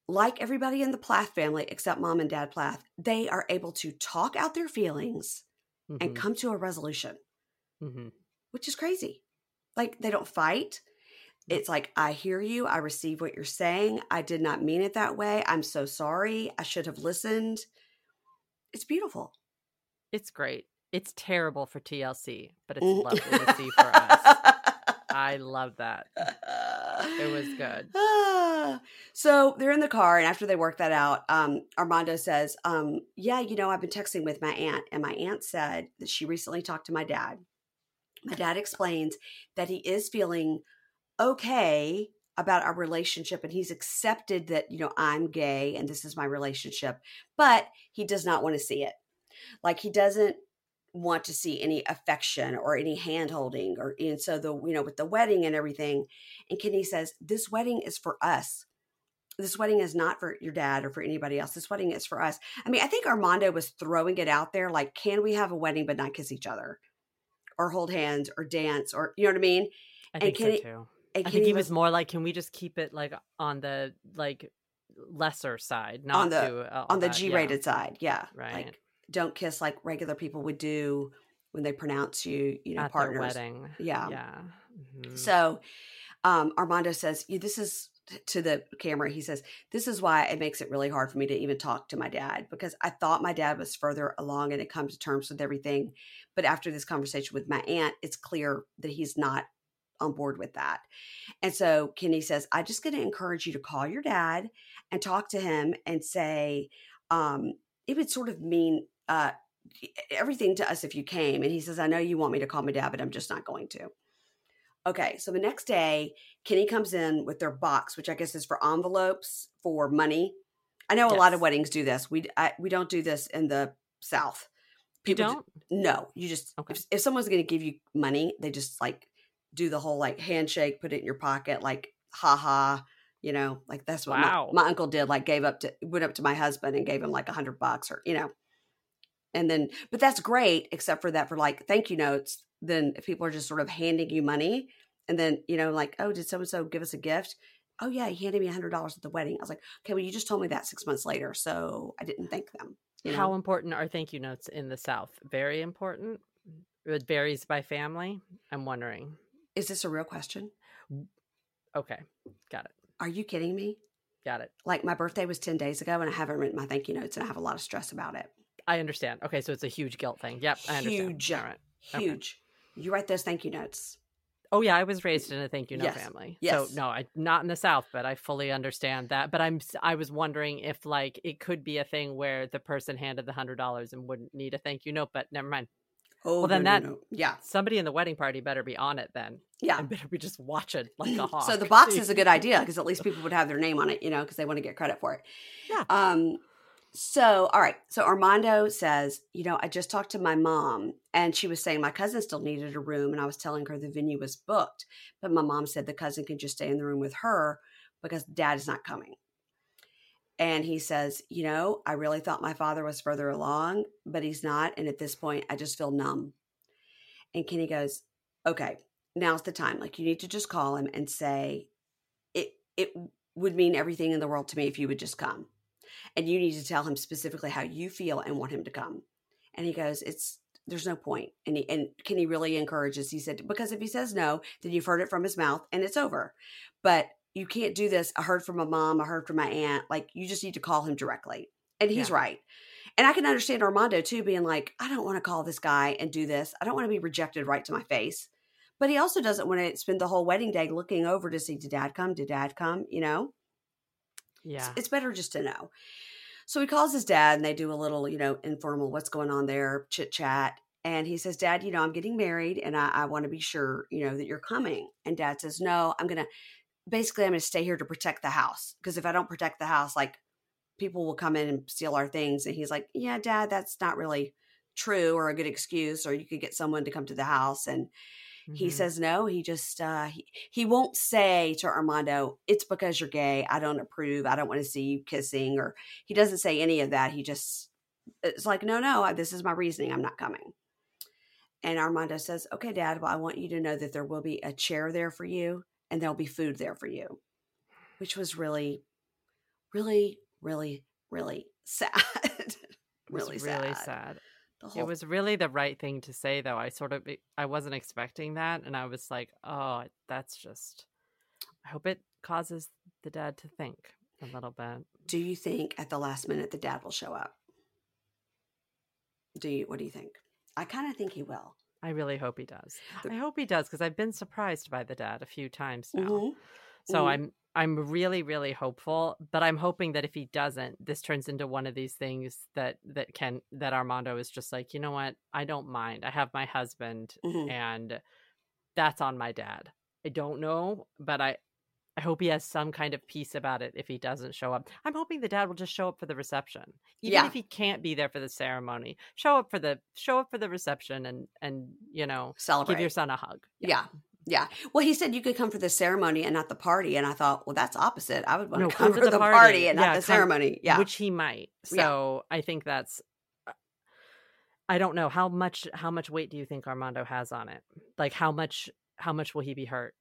like everybody in the Plath family, except Mom and Dad Plath, they are able to talk out their feelings and come to a resolution, which is crazy. Like, they don't fight. It's like, I hear you. I receive what you're saying. I did not mean it that way. I'm so sorry. I should have listened. It's beautiful. It's great. It's terrible for TLC, but it's lovely to see for us. I love that. It was good. So they're in the car, and after they work that out, Armando says, yeah, you know, I've been texting with my aunt, and my aunt said that she recently talked to my dad. My dad explains that he is feeling okay about our relationship, and he's accepted that, you know, I'm gay and this is my relationship, but he does not want to see it. Like, he doesn't want to see any affection or any hand holding, or, and so the, you know, with the wedding and everything. And Kenny says, this wedding is for us. This wedding is not for your dad or for anybody else. This wedding is for us. I mean, I think Armando was throwing it out there. Like, can we have a wedding, but not kiss each other or hold hands or dance, or, you know what I mean? I think Kenny, so too. I think he was more like, can we just keep it like on the like lesser side, not on the G-rated side. Yeah. Right. Like, don't kiss like regular people would do when they pronounce you, you know, at partners. Their wedding. Yeah. Yeah. Mm-hmm. So Armando says, this is to the camera. He says, this is why it makes it really hard for me to even talk to my dad, because I thought my dad was further along and it comes to terms with everything. But after this conversation with my aunt, it's clear that he's not on board with that. And so Kenny says, I'm just going to encourage you to call your dad and talk to him and say, it would sort of mean everything to us if you came. And he says, I know you want me to call my dad, but I'm just not going to. Okay. So the next day, Kenny comes in with their box, which I guess is for envelopes for money. I know a lot of weddings do this. We don't do this in the South. People don't? No, you just, if someone's going to give you money, they just like do the whole like handshake, put it in your pocket, like, haha, you know, like that's what my uncle did, like went up to my husband and gave him like $100 or, you know, and then, but that's great, except for that for like thank you notes. Then if people are just sort of handing you money and then, you know, like, oh, did so-and-so give us a gift? Oh yeah. He handed me $100 at the wedding. I was like, okay, well, you just told me that 6 months later. So I didn't thank them. You know? How important are thank you notes in the South? Very important. It varies by family. I'm wondering. Is this a real question? Okay. Got it. Are you kidding me? Got it. Like my birthday was 10 days ago and I haven't written my thank you notes and I have a lot of stress about it. I understand. Okay. So it's a huge guilt thing. Yep. I understand. Huge. All right. Huge. Okay. You write those thank you notes. Oh yeah. I was raised in a thank you note family. Yes. So no, not in the South, but I fully understand that. But I was wondering if like, it could be a thing where the person handed the $100 and wouldn't need a thank you note, but never mind. Oh, well, then somebody in the wedding party better be on it then. Yeah. And better be just watching like a hawk. So the box is a good idea because at least people would have their name on it, you know, because they want to get credit for it. Yeah. So, all right. So Armando says, you know, I just talked to my mom and she was saying my cousin still needed a room and I was telling her the venue was booked, but my mom said the cousin could just stay in the room with her because dad is not coming. And he says, you know, I really thought my father was further along, but he's not. And at this point, I just feel numb. And Kenny goes, okay, now's the time. Like you need to just call him and say, it would mean everything in the world to me if you would just come. And you need to tell him specifically how you feel and want him to come. And he goes, there's no point. And Kenny really encourages, he said, because if he says no, then you've heard it from his mouth and it's over. But you can't do this. I heard from my mom. I heard from my aunt. Like you just need to call him directly. And he's right. And I can understand Armando too, being like, I don't want to call this guy and do this. I don't want to be rejected right to my face. But he also doesn't want to spend the whole wedding day looking over to see, did dad come? Did dad come? You know? Yeah. It's better just to know. So he calls his dad and they do a little, you know, informal, what's going on there, chit chat. And he says, Dad, you know, I'm getting married and I want to be sure, you know, that you're coming. And Dad says, no, I'm going to stay here to protect the house. Because if I don't protect the house, like people will come in and steal our things. And he's like, yeah, Dad, that's not really true or a good excuse, or you could get someone to come to the house. And he says, no, he just, he won't say to Armando, it's because you're gay. I don't approve. I don't want to see you kissing. Or he doesn't say any of that. He just, it's like, no, this is my reasoning. I'm not coming. And Armando says, okay, Dad, well, I want you to know that there will be a chair there for you and there'll be food there for you, which was really, really, really, really sad. Really sad. It was really the right thing to say, though. I wasn't expecting that. And I was like, oh, I hope it causes the dad to think a little bit. Do you think at the last minute the dad will show up? What do you think? I kind of think he will. I really hope he does. I hope he does, because I've been surprised by the dad a few times now. Mm-hmm. So mm-hmm. I'm really, really hopeful, but I'm hoping that if he doesn't, this turns into one of these things that Armando is just like, you know what? I don't mind. I have my husband and that's on my dad. I don't know, but I hope he has some kind of peace about it if he doesn't show up. I'm hoping the dad will just show up for the reception. Even if he can't be there for the ceremony, show up for the reception and you know, celebrate. Give your son a hug. Yeah. Well, he said you could come for the ceremony and not the party. And I thought, well, that's opposite. I would want to come for the party and not the ceremony. Yeah. Which he might. So I think that's, I don't know. How much weight do you think Armando has on it? Like how much will he be hurt?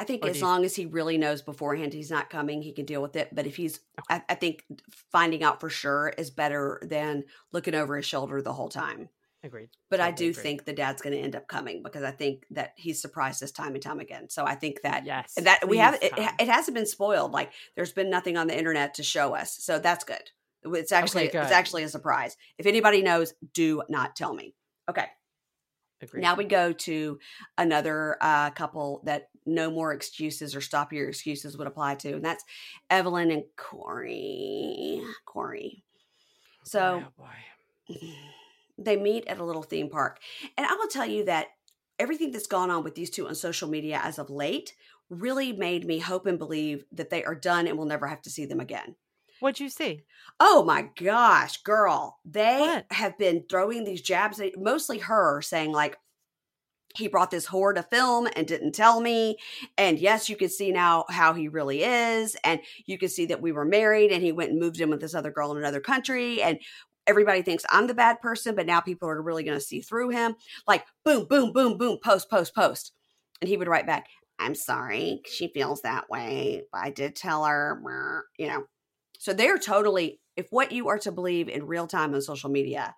I think as long as he really knows beforehand he's not coming, he can deal with it. But if he's, I think finding out for sure is better than looking over his shoulder the whole time. Agreed. But totally I do think the dad's going to end up coming, because I think that he's surprised us time and time again. So I think that that we have it hasn't been spoiled. Like, there's been nothing on the internet to show us, so that's good. It's actually it's actually a surprise. If anybody knows, do not tell me. Okay. Agreed. Now we go to another couple that no more excuses or stop your excuses would apply to, and that's Evelyn and Corey. So they meet at a little theme park. And I will tell you that everything that's gone on with these two on social media as of late really made me hope and believe that they are done and we'll never have to see them again. What'd you see? Oh my gosh, girl. They have been throwing these jabs at mostly her, saying like, he brought this whore to film and didn't tell me. And yes, you can see now how he really is. And you can see that we were married and he went and moved in with this other girl in another country. And everybody thinks I'm the bad person, but now people are really going to see through him. Like, boom, boom, boom, boom, post, post, post. And he would write back, I'm sorry, she feels that way. I did tell her, you know. So they're totally, if what you are to believe in real time on social media,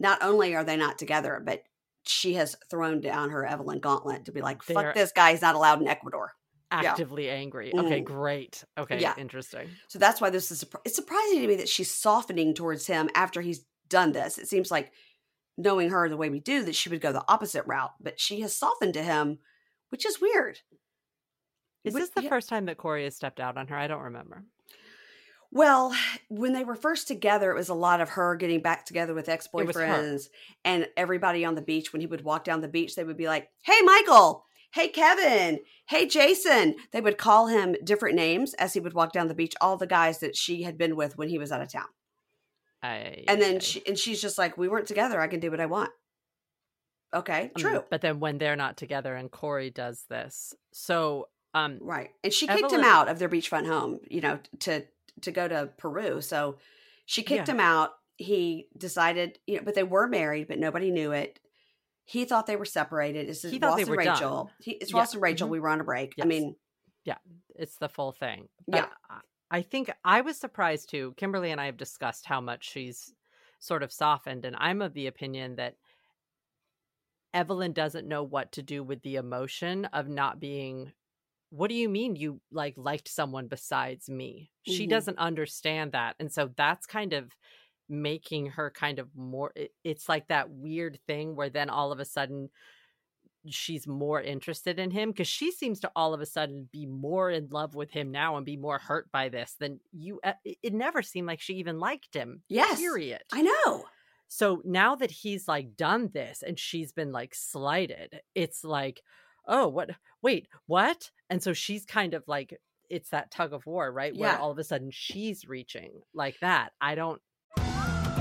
not only are they not together, but she has thrown down her Evelyn gauntlet to be like, fuck this guy, he's not allowed in Ecuador. Actively angry. Okay, great. Okay, interesting. So that's why this is, it's surprising to me that she's softening towards him after he's done this. It seems like, knowing her the way we do, that she would go the opposite route, but she has softened to him, which is weird. Is this the first time that Corey has stepped out on her? I don't remember. Well, when they were first together, it was a lot of her getting back together with ex-boyfriends, and everybody on the beach, when he would walk down the beach, they would be like, hey, Michael, hey, Kevin, hey, Jason. They would call him different names as he would walk down the beach, all the guys that she had been with when he was out of town. And then she's just like, we weren't together. I can do what I want. Okay, true. But then when they're not together and Corey does this. So, right. And she kicked him out of their beachfront home, you know, to go to Peru. So she kicked him out. He decided, you know, but they were married, but nobody knew it. He thought they were separated. It's Ross and Rachel. It's Ross and Rachel. We were on a break. Yes. I mean. Yeah. It's the full thing. But I think I was surprised too. Kimberly and I have discussed how much she's sort of softened. And I'm of the opinion that Evelyn doesn't know what to do with the emotion of not being, what do you mean you liked someone besides me? She doesn't understand that. And so that's kind of making her kind of more, it's like that weird thing where then all of a sudden she's more interested in him, because she seems to all of a sudden be more in love with him now and be more hurt by this than you. It never seemed like she even liked him. Yes. Period. I know. So now that he's done this and she's been slighted, it's like, oh, what? Wait, what? And so she's kind of it's that tug of war, right? Yeah. Where all of a sudden she's reaching like that.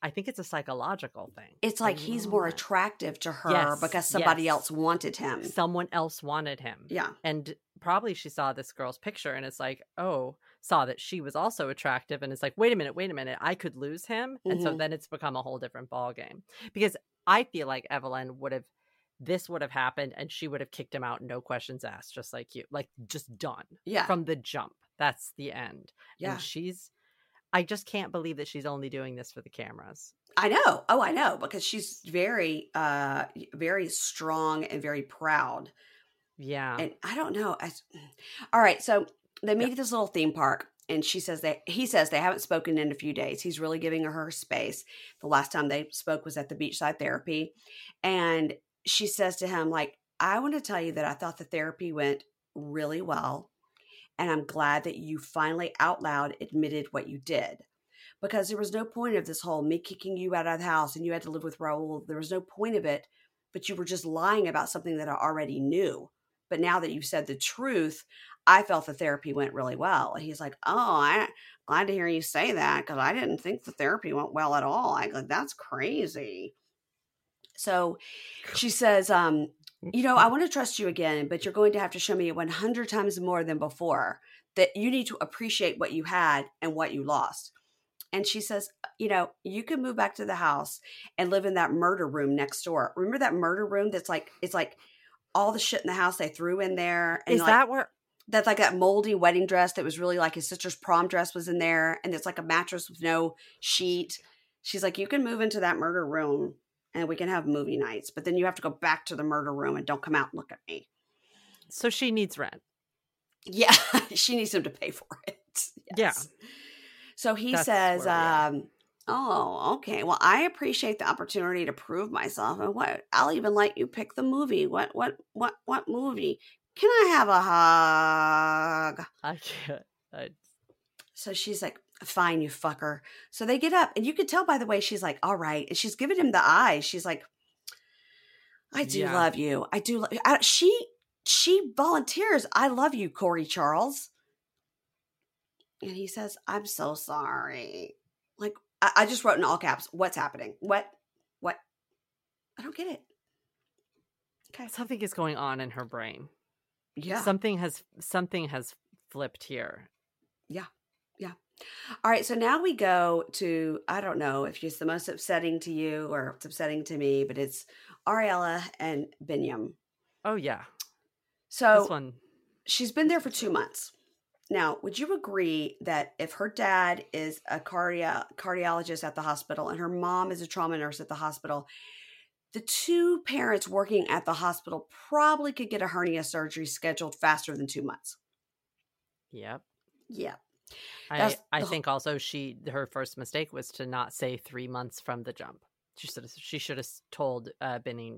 I think it's a psychological thing. It's like he's more attractive to her because somebody else wanted him. Someone else wanted him. Yeah. And probably she saw this girl's picture and it's like, oh, saw that she was also attractive. And it's like, wait a minute, I could lose him. Mm-hmm. And so then it's become a whole different ballgame. Because I feel like Evelyn would have happened and she would have kicked him out. No questions asked. Just like you, just done from the jump. That's the end. Yeah. And I just can't believe that she's only doing this for the cameras. I know. Oh, I know. Because she's very, very strong and very proud. Yeah. And I don't know. All right. So they meet at this little theme park and he says they haven't spoken in a few days. He's really giving her space. The last time they spoke was at the beachside therapy. And she says to him, I want to tell you that I thought the therapy went really well. And I'm glad that you finally out loud admitted what you did, because there was no point of this whole me kicking you out of the house and you had to live with Raul. There was no point of it, but you were just lying about something that I already knew. But now that you've said the truth, I felt the therapy went really well. And he's like, oh, I'm glad to hear you say that, because I didn't think the therapy went well at all. That's crazy. So she says, you know, I want to trust you again, but you're going to have to show me 100 times more than before that you need to appreciate what you had and what you lost. And she says, you know, you can move back to the house and live in that murder room next door. Remember that murder room? That's like, it's like all the shit in the house they threw in there. And is like, that where? That's like that moldy wedding dress that was really like his sister's prom dress was in there. And it's like a mattress with no sheet. She's like, you can move into that murder room and we can have movie nights, but then you have to go back to the murder room and don't come out and look at me. So she needs rent. Yeah. She needs him to pay for it. Yes. Yeah. So he says, oh, okay. Well, I appreciate the opportunity to prove myself. And what? I'll even let you pick the movie. What movie? Can I have a hug? I can't. So she's like, fine, you fucker. So they get up, and you could tell by the way she's like, all right. And she's giving him the eyes. She's like, I do love you. I do. She volunteers. I love you, Corey Charles. And he says, I'm so sorry. Like, I just wrote in all caps, what's happening? What? I don't get it. Okay. Something is going on in her brain. Yeah. Something has flipped here. Yeah. Yeah. All right. So now we go to, I don't know if it's the most upsetting to you or it's upsetting to me, but it's Ariella and Binyam. Oh, yeah. So this one. She's been there for 2 months. Now, would you agree that if her dad is a cardiologist at the hospital and her mom is a trauma nurse at the hospital, the two parents working at the hospital probably could get a hernia surgery scheduled faster than 2 months? Yep. Yeah. I think also her first mistake was to not say 3 months from the jump. She should have told Benny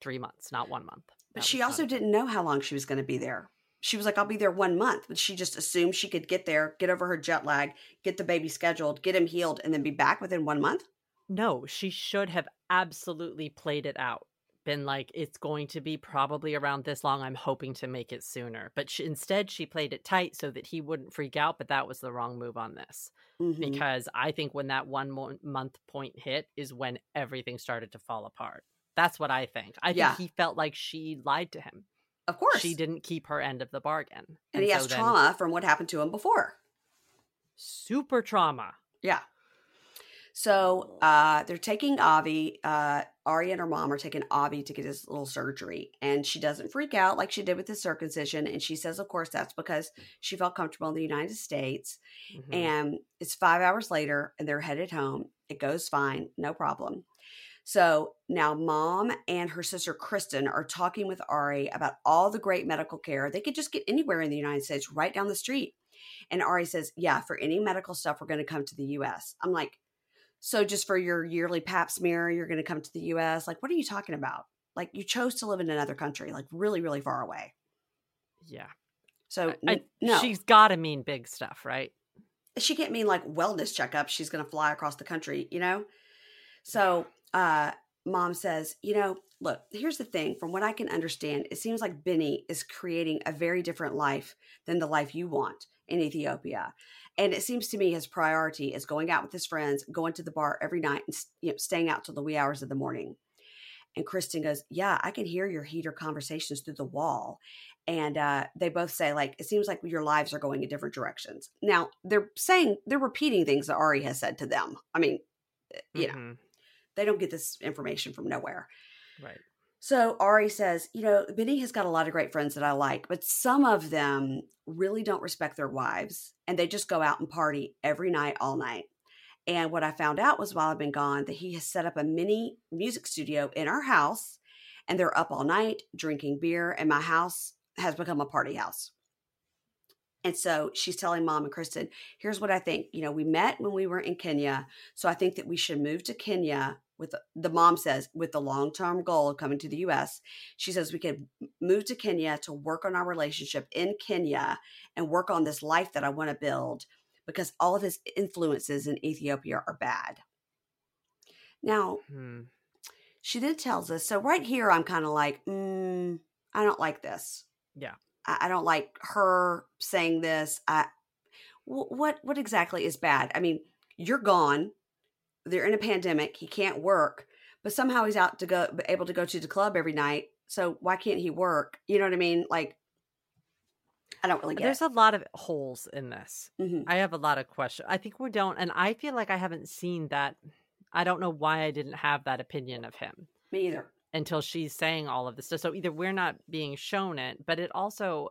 3 months, not 1 month. But she also didn't know how long she was going to be there. She was like, I'll be there 1 month, but she just assumed she could get there, get over her jet lag, get the baby scheduled, get him healed, and then be back within 1 month? No, she should have absolutely played it out. Been like, it's going to be probably around this long. I'm hoping to make it sooner. But instead, she played it tight so that he wouldn't freak out, but that was the wrong move on this. Mm-hmm. Because I think when that 1 month point hit is when everything started to fall apart. That's what I think. I think he felt like she lied to him. Of course. She didn't keep her end of the bargain. And he has trauma from what happened to him before. Super trauma. Yeah. So they're taking Avi. Ari and her mom are taking Avi to get his little surgery. And she doesn't freak out like she did with his circumcision. And she says, of course, that's because she felt comfortable in the United States. Mm-hmm. And it's 5 hours later and they're headed home. It goes fine. No problem. So now mom and her sister, Kristen, are talking with Ari about all the great medical care. They could just get anywhere in the United States, right down the street. And Ari says, yeah, for any medical stuff, we're going to come to the U.S. I'm like, so just for your yearly pap smear, you're going to come to the U.S.? Like, what are you talking about? Like, you chose to live in another country, like really, really far away. Yeah. So no. She's got to mean big stuff, right? She can't mean like wellness checkup. She's going to fly across the country, you know? So... mom says, you know, look, here's the thing. From what I can understand, it seems like Benny is creating a very different life than the life you want in Ethiopia. And it seems to me his priority is going out with his friends, going to the bar every night and staying out till the wee hours of the morning. And Kristen goes, yeah, I can hear your heater conversations through the wall. And they both say, like, it seems like your lives are going in different directions. Now, they're repeating things that Ari has said to them. I mean, you mm-hmm. know. They don't get this information from nowhere. Right. So Ari says, you know, Benny has got a lot of great friends that I like, but some of them really don't respect their wives and they just go out and party every night, all night. And what I found out was while I've been gone that he has set up a mini music studio in our house and they're up all night drinking beer and my house has become a party house. And so she's telling mom and Kristen, here's what I think. You know, we met when we were in Kenya. So I think that we should move to Kenya with the mom says, with the long-term goal of coming to the U.S. She says we could move to Kenya to work on our relationship in Kenya and work on this life that I want to build because all of his influences in Ethiopia are bad. Now, she then tells us, so right here, I'm kind of like, I don't like this. Yeah. I don't like her saying this. What exactly is bad? I mean, you're gone. They're in a pandemic. He can't work. but somehow he's out to go, able to go to the club every night. So why can't he work? You know what I mean? Like, I don't really get it. There's a lot of holes in this. Mm-hmm. I have a lot of questions. I think we don't. And I feel like I haven't seen that. I don't know why I didn't have that opinion of him. Me either. Until she's saying all of this. So either we're not being shown it, but it also...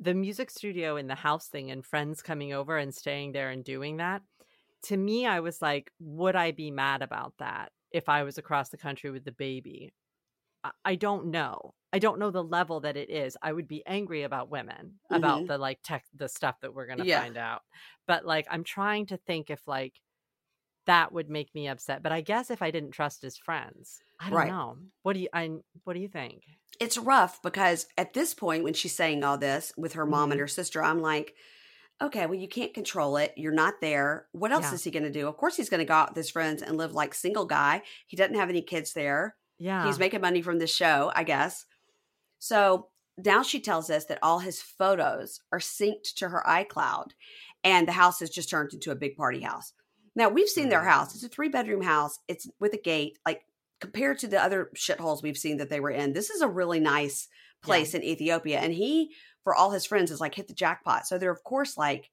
the music studio in the house thing and friends coming over and staying there and doing that. To me, I was like, would I be mad about that if I was across the country with the baby? I don't know. I don't know the level that it is. I would be angry about women, mm-hmm. about the like tech, the stuff that we're going to find out. But like, I'm trying to think if like that would make me upset. But I guess if I didn't trust his friends, I don't know. What do you think? It's rough because at this point, when she's saying all this with her mom and her sister, I'm like, okay, well, you can't control it. You're not there. What else is he going to do? Of course, he's going to go out with his friends and live like single guy. He doesn't have any kids there. Yeah. He's making money from the show, I guess. So now she tells us that all his photos are synced to her iCloud and the house has just turned into a big party house. Now, we've seen their house. It's a 3-bedroom house. It's with a gate, like, compared to the other shitholes we've seen that they were in, this is a really nice place in Ethiopia. And he, for all his friends, is like, hit the jackpot. So they're, of course, like,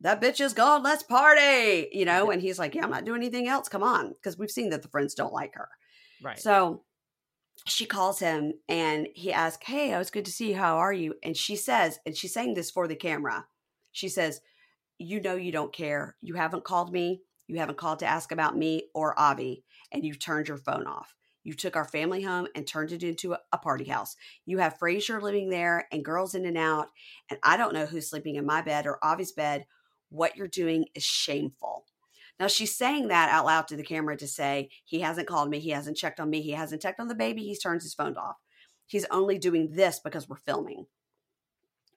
that bitch is gone. Let's party, you know? And he's like, yeah, I'm not doing anything else. Come on. Because we've seen that the friends don't like her. Right. So she calls him and he asks, hey, it was good to see you. How are you? And she says, and she's saying this for the camera. She says, you know, you don't care. You haven't called me. You haven't called to ask about me or Avi, and you've turned your phone off. You took our family home and turned it into a party house. You have Frazier living there and girls in and out, and I don't know who's sleeping in my bed or Avi's bed. What you're doing is shameful. Now, she's saying that out loud to the camera to say, he hasn't called me, he hasn't checked on me, he hasn't checked on the baby, he turns his phone off. He's only doing this because we're filming.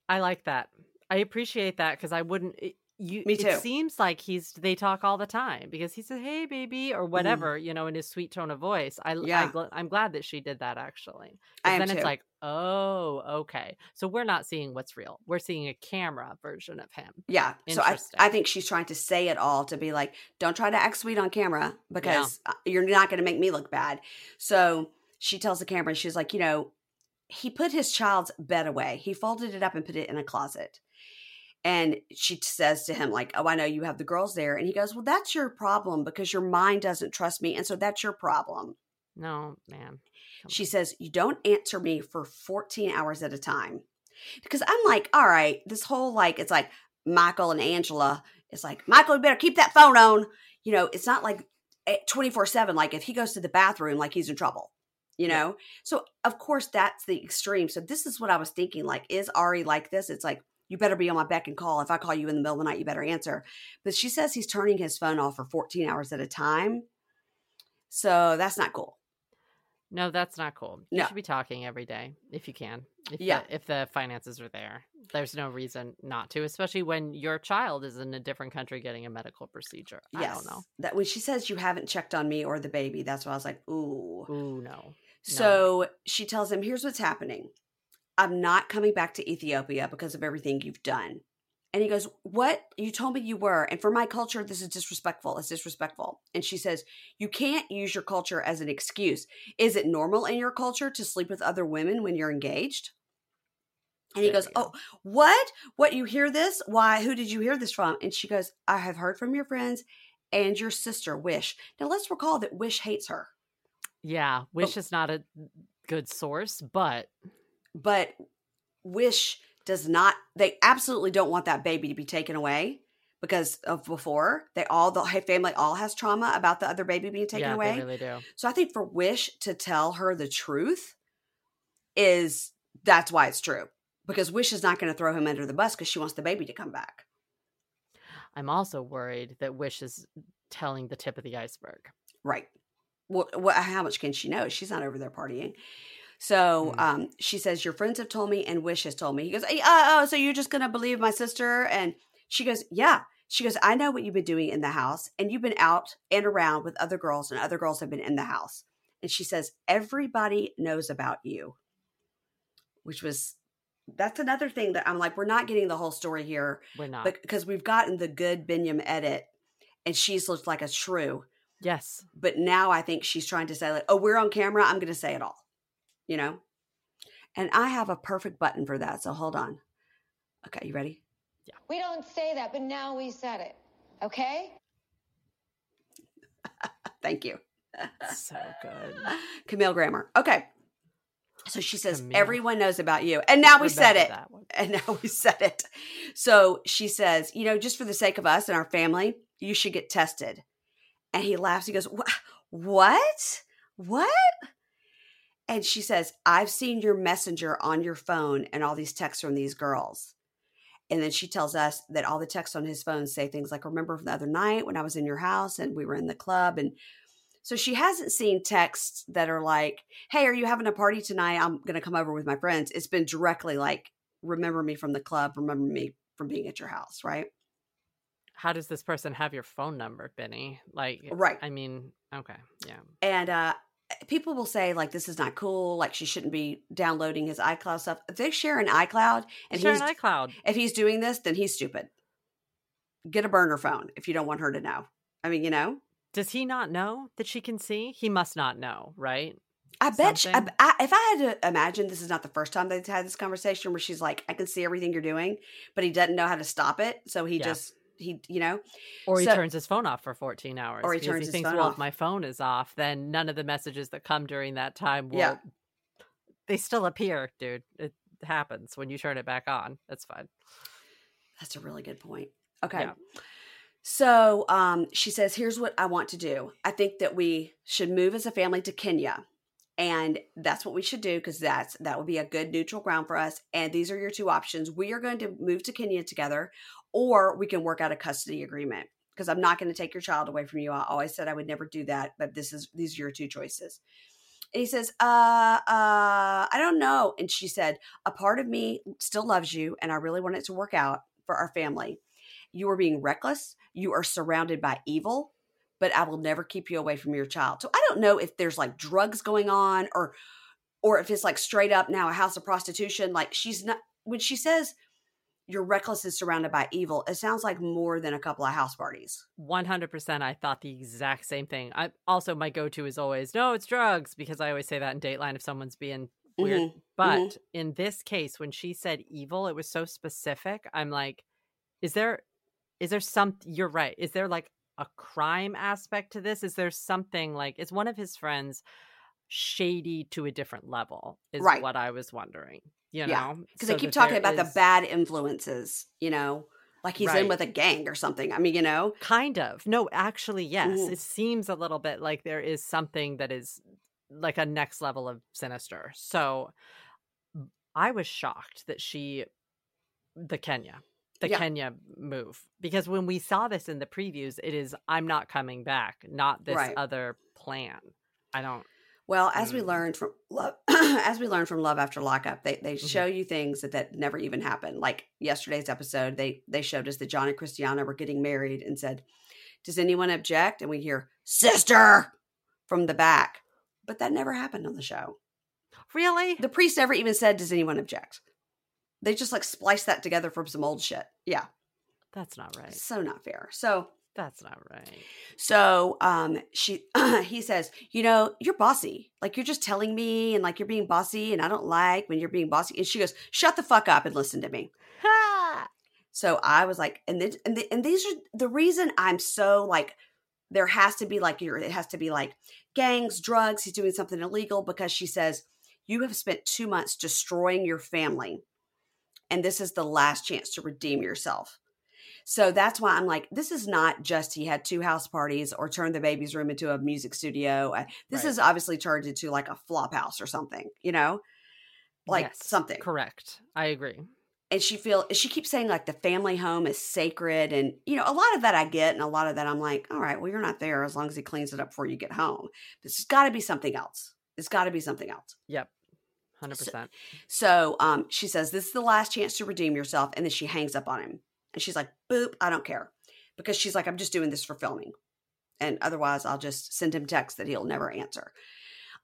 I like that. I appreciate that because I wouldn't... Me too. It seems like they talk all the time because he says, hey, baby, or whatever, you know, in his sweet tone of voice. I'm glad that she did that, actually. I am then too. It's like, oh, okay. So we're not seeing what's real. We're seeing a camera version of him. Yeah. So I think she's trying to say it all to be like, don't try to act sweet on camera because you're not going to make me look bad. So she tells the camera, she's like, you know, he put his child's bed away. He folded it up and put it in a closet. And she says to him, like, oh, I know you have the girls there. And he goes, well, that's your problem because your mind doesn't trust me. And so that's your problem. No, ma'am. She says, you don't answer me for 14 hours at a time. Because I'm like, all right, this whole, like, it's like Michael and Angela. It's like, Michael, you better keep that phone on. You know, it's not like 24/7. Like if he goes to the bathroom, like he's in trouble. You know? Yeah. So of course that's the extreme. So this is what I was thinking. Like, is Ari like this? It's like, you better be on my beck and call. If I call you in the middle of the night, you better answer. But she says he's turning his phone off for 14 hours at a time. So that's not cool. No, that's not cool. You should be talking every day if you can. If the finances are there. There's no reason not to, especially when your child is in a different country getting a medical procedure. Yes. I don't know. That when she says you haven't checked on me or the baby, that's why I was like, ooh. Ooh, no. So she tells him, here's what's happening. I'm not coming back to Ethiopia because of everything you've done. And he goes, what? You told me you were. And for my culture, this is disrespectful. It's disrespectful. And she says, you can't use your culture as an excuse. Is it normal in your culture to sleep with other women when you're engaged? And he goes, oh, what? What? You hear this? Why? Who did you hear this from? And she goes, I have heard from your friends and your sister, Wish. Now, let's recall that Wish hates her. Yeah. Wish is not a good source, But Wish does not, they absolutely don't want that baby to be taken away because of before. The family all has trauma about the other baby being taken away. Yeah, they really do. So I think for Wish to tell her the truth that's why it's true. Because Wish is not going to throw him under the bus because she wants the baby to come back. I'm also worried that Wish is telling the tip of the iceberg. Right. Well, how much can she know? She's not over there partying. So she says, your friends have told me and Wish has told me. He goes, oh, so you're just going to believe my sister? And she goes, yeah. She goes, I know what you've been doing in the house. And you've been out and around with other girls and other girls have been in the house. And she says, everybody knows about you. That's another thing that I'm like, we're not getting the whole story here. We're not. Because we've gotten the good Binyam edit. And she's looked like a shrew. Yes. But now I think she's trying to say, like, oh, we're on camera. I'm going to say it all, you know? And I have a perfect button for that. So hold on. Okay. You ready? Yeah. We don't say that, but now we said it. Okay. Thank you. So good. Camille Grammer. Okay. So she says, everyone knows about you. And now we said it. And now we said it. So she says, you know, just for the sake of us and our family, you should get tested. And he laughs. He goes, what? What? And she says, I've seen your messenger on your phone and all these texts from these girls. And then she tells us that all the texts on his phone say things like, remember from the other night when I was in your house and we were in the club. And so she hasn't seen texts that are like, hey, are you having a party tonight? I'm going to come over with my friends. It's been directly like, remember me from the club. Remember me from being at your house. Right. How does this person have your phone number, Benny? Like, right. I mean, okay. Yeah. And people will say, like, this is not cool. Like, she shouldn't be downloading his iCloud stuff. If they share an iCloud and if he's doing this, then he's stupid. Get a burner phone if you don't want her to know. I mean, you know. Does he not know that she can see? He must not know, right? I bet if I had to imagine, this is not the first time they've had this conversation where she's like, I can see everything you're doing, but he doesn't know how to stop it. So he just... you know, or he turns his phone off for 14 hours or he thinks, well, if my phone is off, then none of the messages that come during that time will, they still appear, dude. It happens when you turn it back on. That's fine. That's a really good point. Okay. Yeah. So, she says, here's what I want to do. I think that we should move as a family to Kenya, and that's what we should do. Cause that would be a good neutral ground for us. And these are your two options. We are going to move to Kenya together, or we can work out a custody agreement, because I'm not going to take your child away from you. I always said I would never do that, but these are your two choices. And he says, I don't know. And she said, a part of me still loves you, and I really want it to work out for our family. You are being reckless. You are surrounded by evil, but I will never keep you away from your child. So I don't know if there's like drugs going on or if it's like straight up now a house of prostitution. Like she's not, when she says, you're reckless and surrounded by evil, it sounds like more than a couple of house parties. 100%. I thought the exact same thing. I also, my go-to is always, no, it's drugs, because I always say that in Dateline if someone's being weird. Mm-hmm. But in this case, when she said evil, it was so specific. I'm like, is there something, you're right. Is there like a crime aspect to this? Is there something like, is one of his friends shady to a different level is right. What I was wondering. You know, yeah, because so they keep talking about the bad influences, you know, like he's in with a gang or something. I mean, you know, kind of. No, actually, yes. Ooh. It seems a little bit like there is something that is like a next level of sinister. So I was shocked that the Kenya move, because when we saw this in the previews, it is, I'm not coming back, not this other plan. I don't. Well, as we learned from Love, Love After Lockup, they show you things that never even happened. Like yesterday's episode, they showed us that John and Christiana were getting married and said, "Does anyone object?" And we hear "Sister" from the back, but that never happened on the show. Really? The priest never even said, "Does anyone object?" They just like spliced that together from some old shit. Yeah, that's not right. So not fair. So. That's not right. So he says, you know, you're bossy. Like, you're just telling me, and like, you're being bossy, and I don't like when you're being bossy. And she goes, shut the fuck up and listen to me. Ha! So I was like, and these are the reason I'm so like, there has to be like, it has to be like gangs, drugs. He's doing something illegal, because she says, you have spent 2 months destroying your family, and this is the last chance to redeem yourself. So that's why I'm like, this is not just he had two house parties or turned the baby's room into a music studio. This is obviously turned into like a flop house or something, you know, like something. Correct. I agree. And she keeps saying like the family home is sacred. And, you know, a lot of that I get. And a lot of that I'm like, all right, well, you're not there as long as he cleans it up before you get home. This has got to be something else. It's got to be something else. Yep. 100%. So she says, this is the last chance to redeem yourself. And then she hangs up on him. And she's like, boop, I don't care. Because she's like, I'm just doing this for filming. And otherwise, I'll just send him texts that he'll never answer.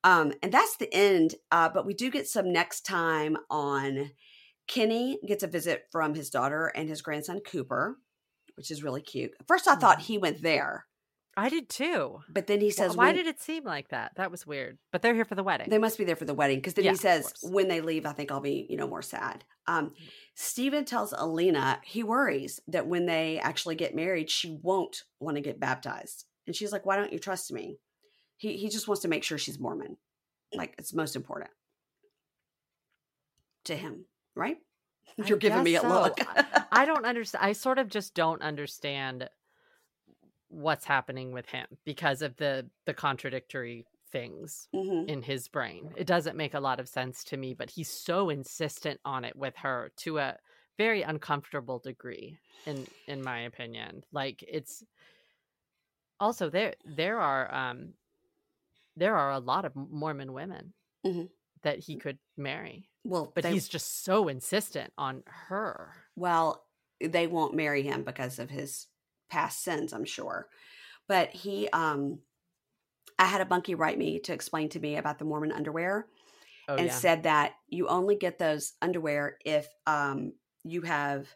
And that's the end. But we do get some next time on Kenny gets a visit from his daughter and his grandson, Cooper, which is really cute. First, I thought he went there. I did too. But then he says, why did it seem like that? That was weird. But they're here for the wedding. They must be there for the wedding. Because then he says, when they leave, I think I'll be, more sad. Stephen tells Alina he worries that when they actually get married, she won't want to get baptized. And she's like, why don't you trust me? He just wants to make sure she's Mormon. Like, it's most important to him, right? You're giving me a look. I don't understand. I sort of just don't understand what's happening with him because of the contradictory things in his brain. It doesn't make a lot of sense to me, but he's so insistent on it with her to a very uncomfortable degree, in my opinion. Like, it's also there are a lot of Mormon women that he could marry. Well, but he's just so insistent on her. Well, they won't marry him because of his past sins, I'm sure. But he, I had a bunkie write me to explain to me about the Mormon underwear said that you only get those underwear if you have,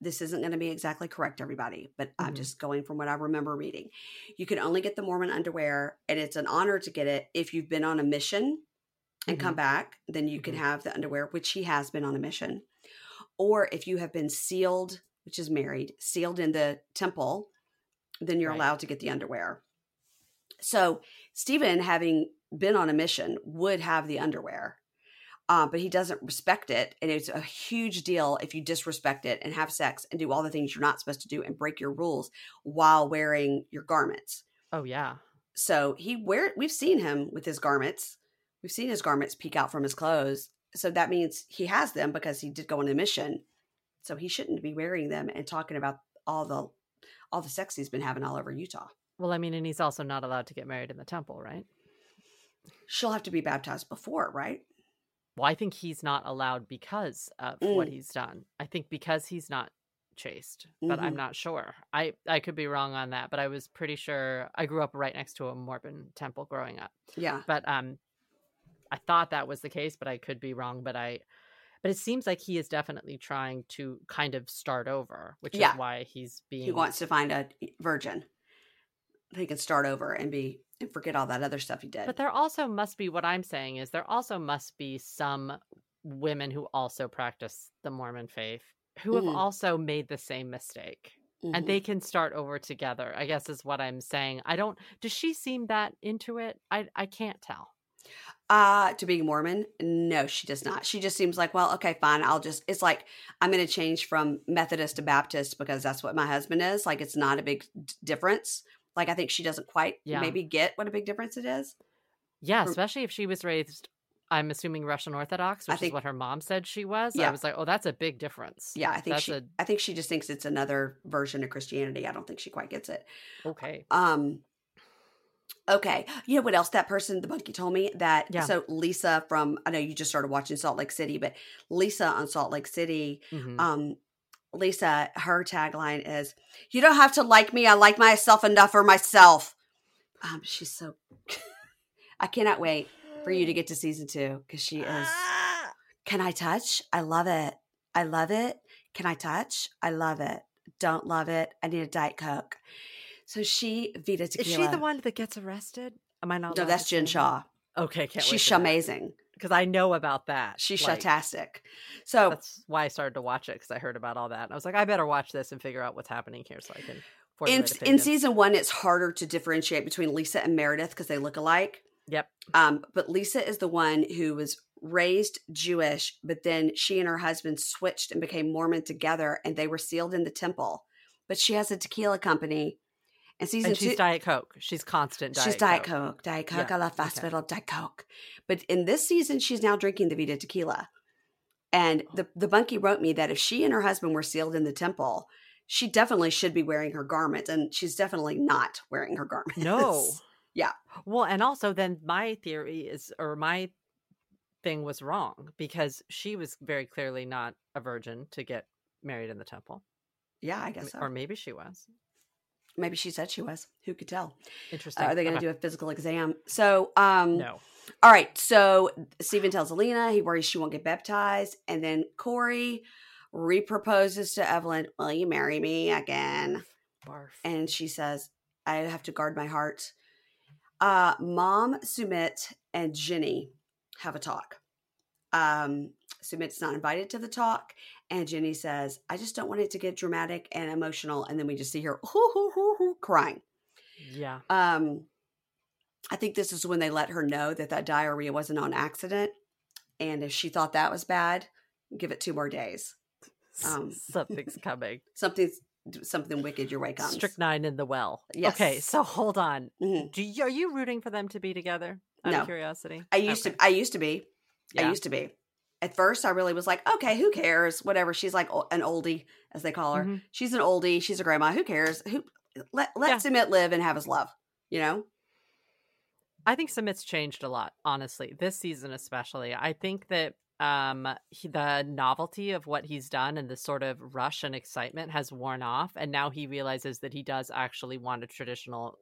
this isn't going to be exactly correct, everybody, but I'm just going from what I remember reading. You can only get the Mormon underwear, and it's an honor to get it if you've been on a mission and come back, then you can have the underwear, which he has been on a mission. Or if you have been sealed, which is married, sealed in the temple, then you're allowed to get the underwear. So Stephen, having been on a mission, would have the underwear, but he doesn't respect it. And it's a huge deal if you disrespect it and have sex and do all the things you're not supposed to do and break your rules while wearing your garments. Oh, yeah. So we've seen him with his garments. We've seen his garments peek out from his clothes. So that means he has them because he did go on a mission. So he shouldn't be wearing them and talking about all the sex he's been having all over Utah. Well, I mean, and he's also not allowed to get married in the temple, right? She'll have to be baptized before, right? Well, I think he's not allowed because of what he's done. I think because he's not chaste, but I'm not sure. I could be wrong on that, but I was pretty sure. I grew up right next to a Mormon temple growing up. Yeah. But, I thought that was the case, but I could be wrong. But it seems like he is definitely trying to kind of start over, which is why he wants to find a virgin. He can start over and forget all that other stuff he did. But there also must be, what I'm saying is there also must be some women who also practice the Mormon faith who have also made the same mistake. And they can start over together, I guess is what I'm saying. Does she seem that into it? I can't tell. To being Mormon? No, she does not. She just seems like, well, okay, fine. It's like, I'm going to change from Methodist to Baptist because that's what my husband is. Like, it's not a big difference. Like, I think she doesn't quite maybe get what a big difference it is. Yeah. Especially if she was raised, I'm assuming Russian Orthodox, which is what her mom said she was. Yeah. I was like, oh, that's a big difference. Yeah. I think she just thinks it's another version of Christianity. I don't think she quite gets it. Okay. Okay. You know what else that person, the bunkie, told me? That so Lisa from, I know you just started watching Salt Lake City, but Lisa on Salt Lake City, Lisa, her tagline is, you don't have to like me. I like myself enough for myself. She's so, I cannot wait for you to get to season 2 because she is, can I touch? I love it. I love it. Can I touch? I love it. Don't love it. I need a Diet Coke. So she, Vita Tequila. Is she the one that gets arrested? Am I not? No, that's Jen Shaw. Okay, can't wait. She's amazing. Because I know about that. She's fantastic. So that's why I started to watch it, because I heard about all that. And I was like, I better watch this and figure out what's happening here so I can form an opinion. In season 1, it's harder to differentiate between Lisa and Meredith because they look alike. Yep. But Lisa is the one who was raised Jewish, but then she and her husband switched and became Mormon together, and they were sealed in the temple. But she has a tequila company. And season 2, Diet Coke. She's constant Diet Coke. She's Diet Coke. Diet Coke. Yeah. I love fast food. I love Diet Coke. But in this season, she's now drinking the Vita Tequila. And the bunkie wrote me that if she and her husband were sealed in the temple, she definitely should be wearing her garments. And she's definitely not wearing her garments. No. Yeah. Well, and also then my theory is, or my thing was wrong, because she was very clearly not a virgin to get married in the temple. Yeah, I guess so. Or maybe she was. Maybe she said she was. Who could tell? Interesting. Are they going to do a physical exam? So, no. All right. So Stephen tells Alina he worries she won't get baptized. And then Corey reproposes to Evelyn. Will you marry me again? Barf. And she says, I'd have to guard my heart. Mom, Sumit, and Jenny have a talk. Sumit's not invited to the talk, and Jenny says, I just don't want it to get dramatic and emotional. And then we just see her crying. Yeah. I think this is when they let her know that that diarrhea wasn't on accident. And if she thought that was bad, give it 2 more days. Something's coming. Something wicked your way comes. Strychnine in the well. Yes. Okay, so hold on. Mm-hmm. Are you rooting for them to be together? Out of curiosity. I used to be. Yeah. I used to be. At first, I really was like, okay, who cares? Whatever. She's like an oldie, as they call her. Mm-hmm. She's an oldie. She's a grandma. Who cares? Let Sumit live and have his love, you know? I think Sumit's changed a lot, honestly, this season especially. I think that the novelty of what he's done and the sort of rush and excitement has worn off, and now he realizes that he does actually want a traditional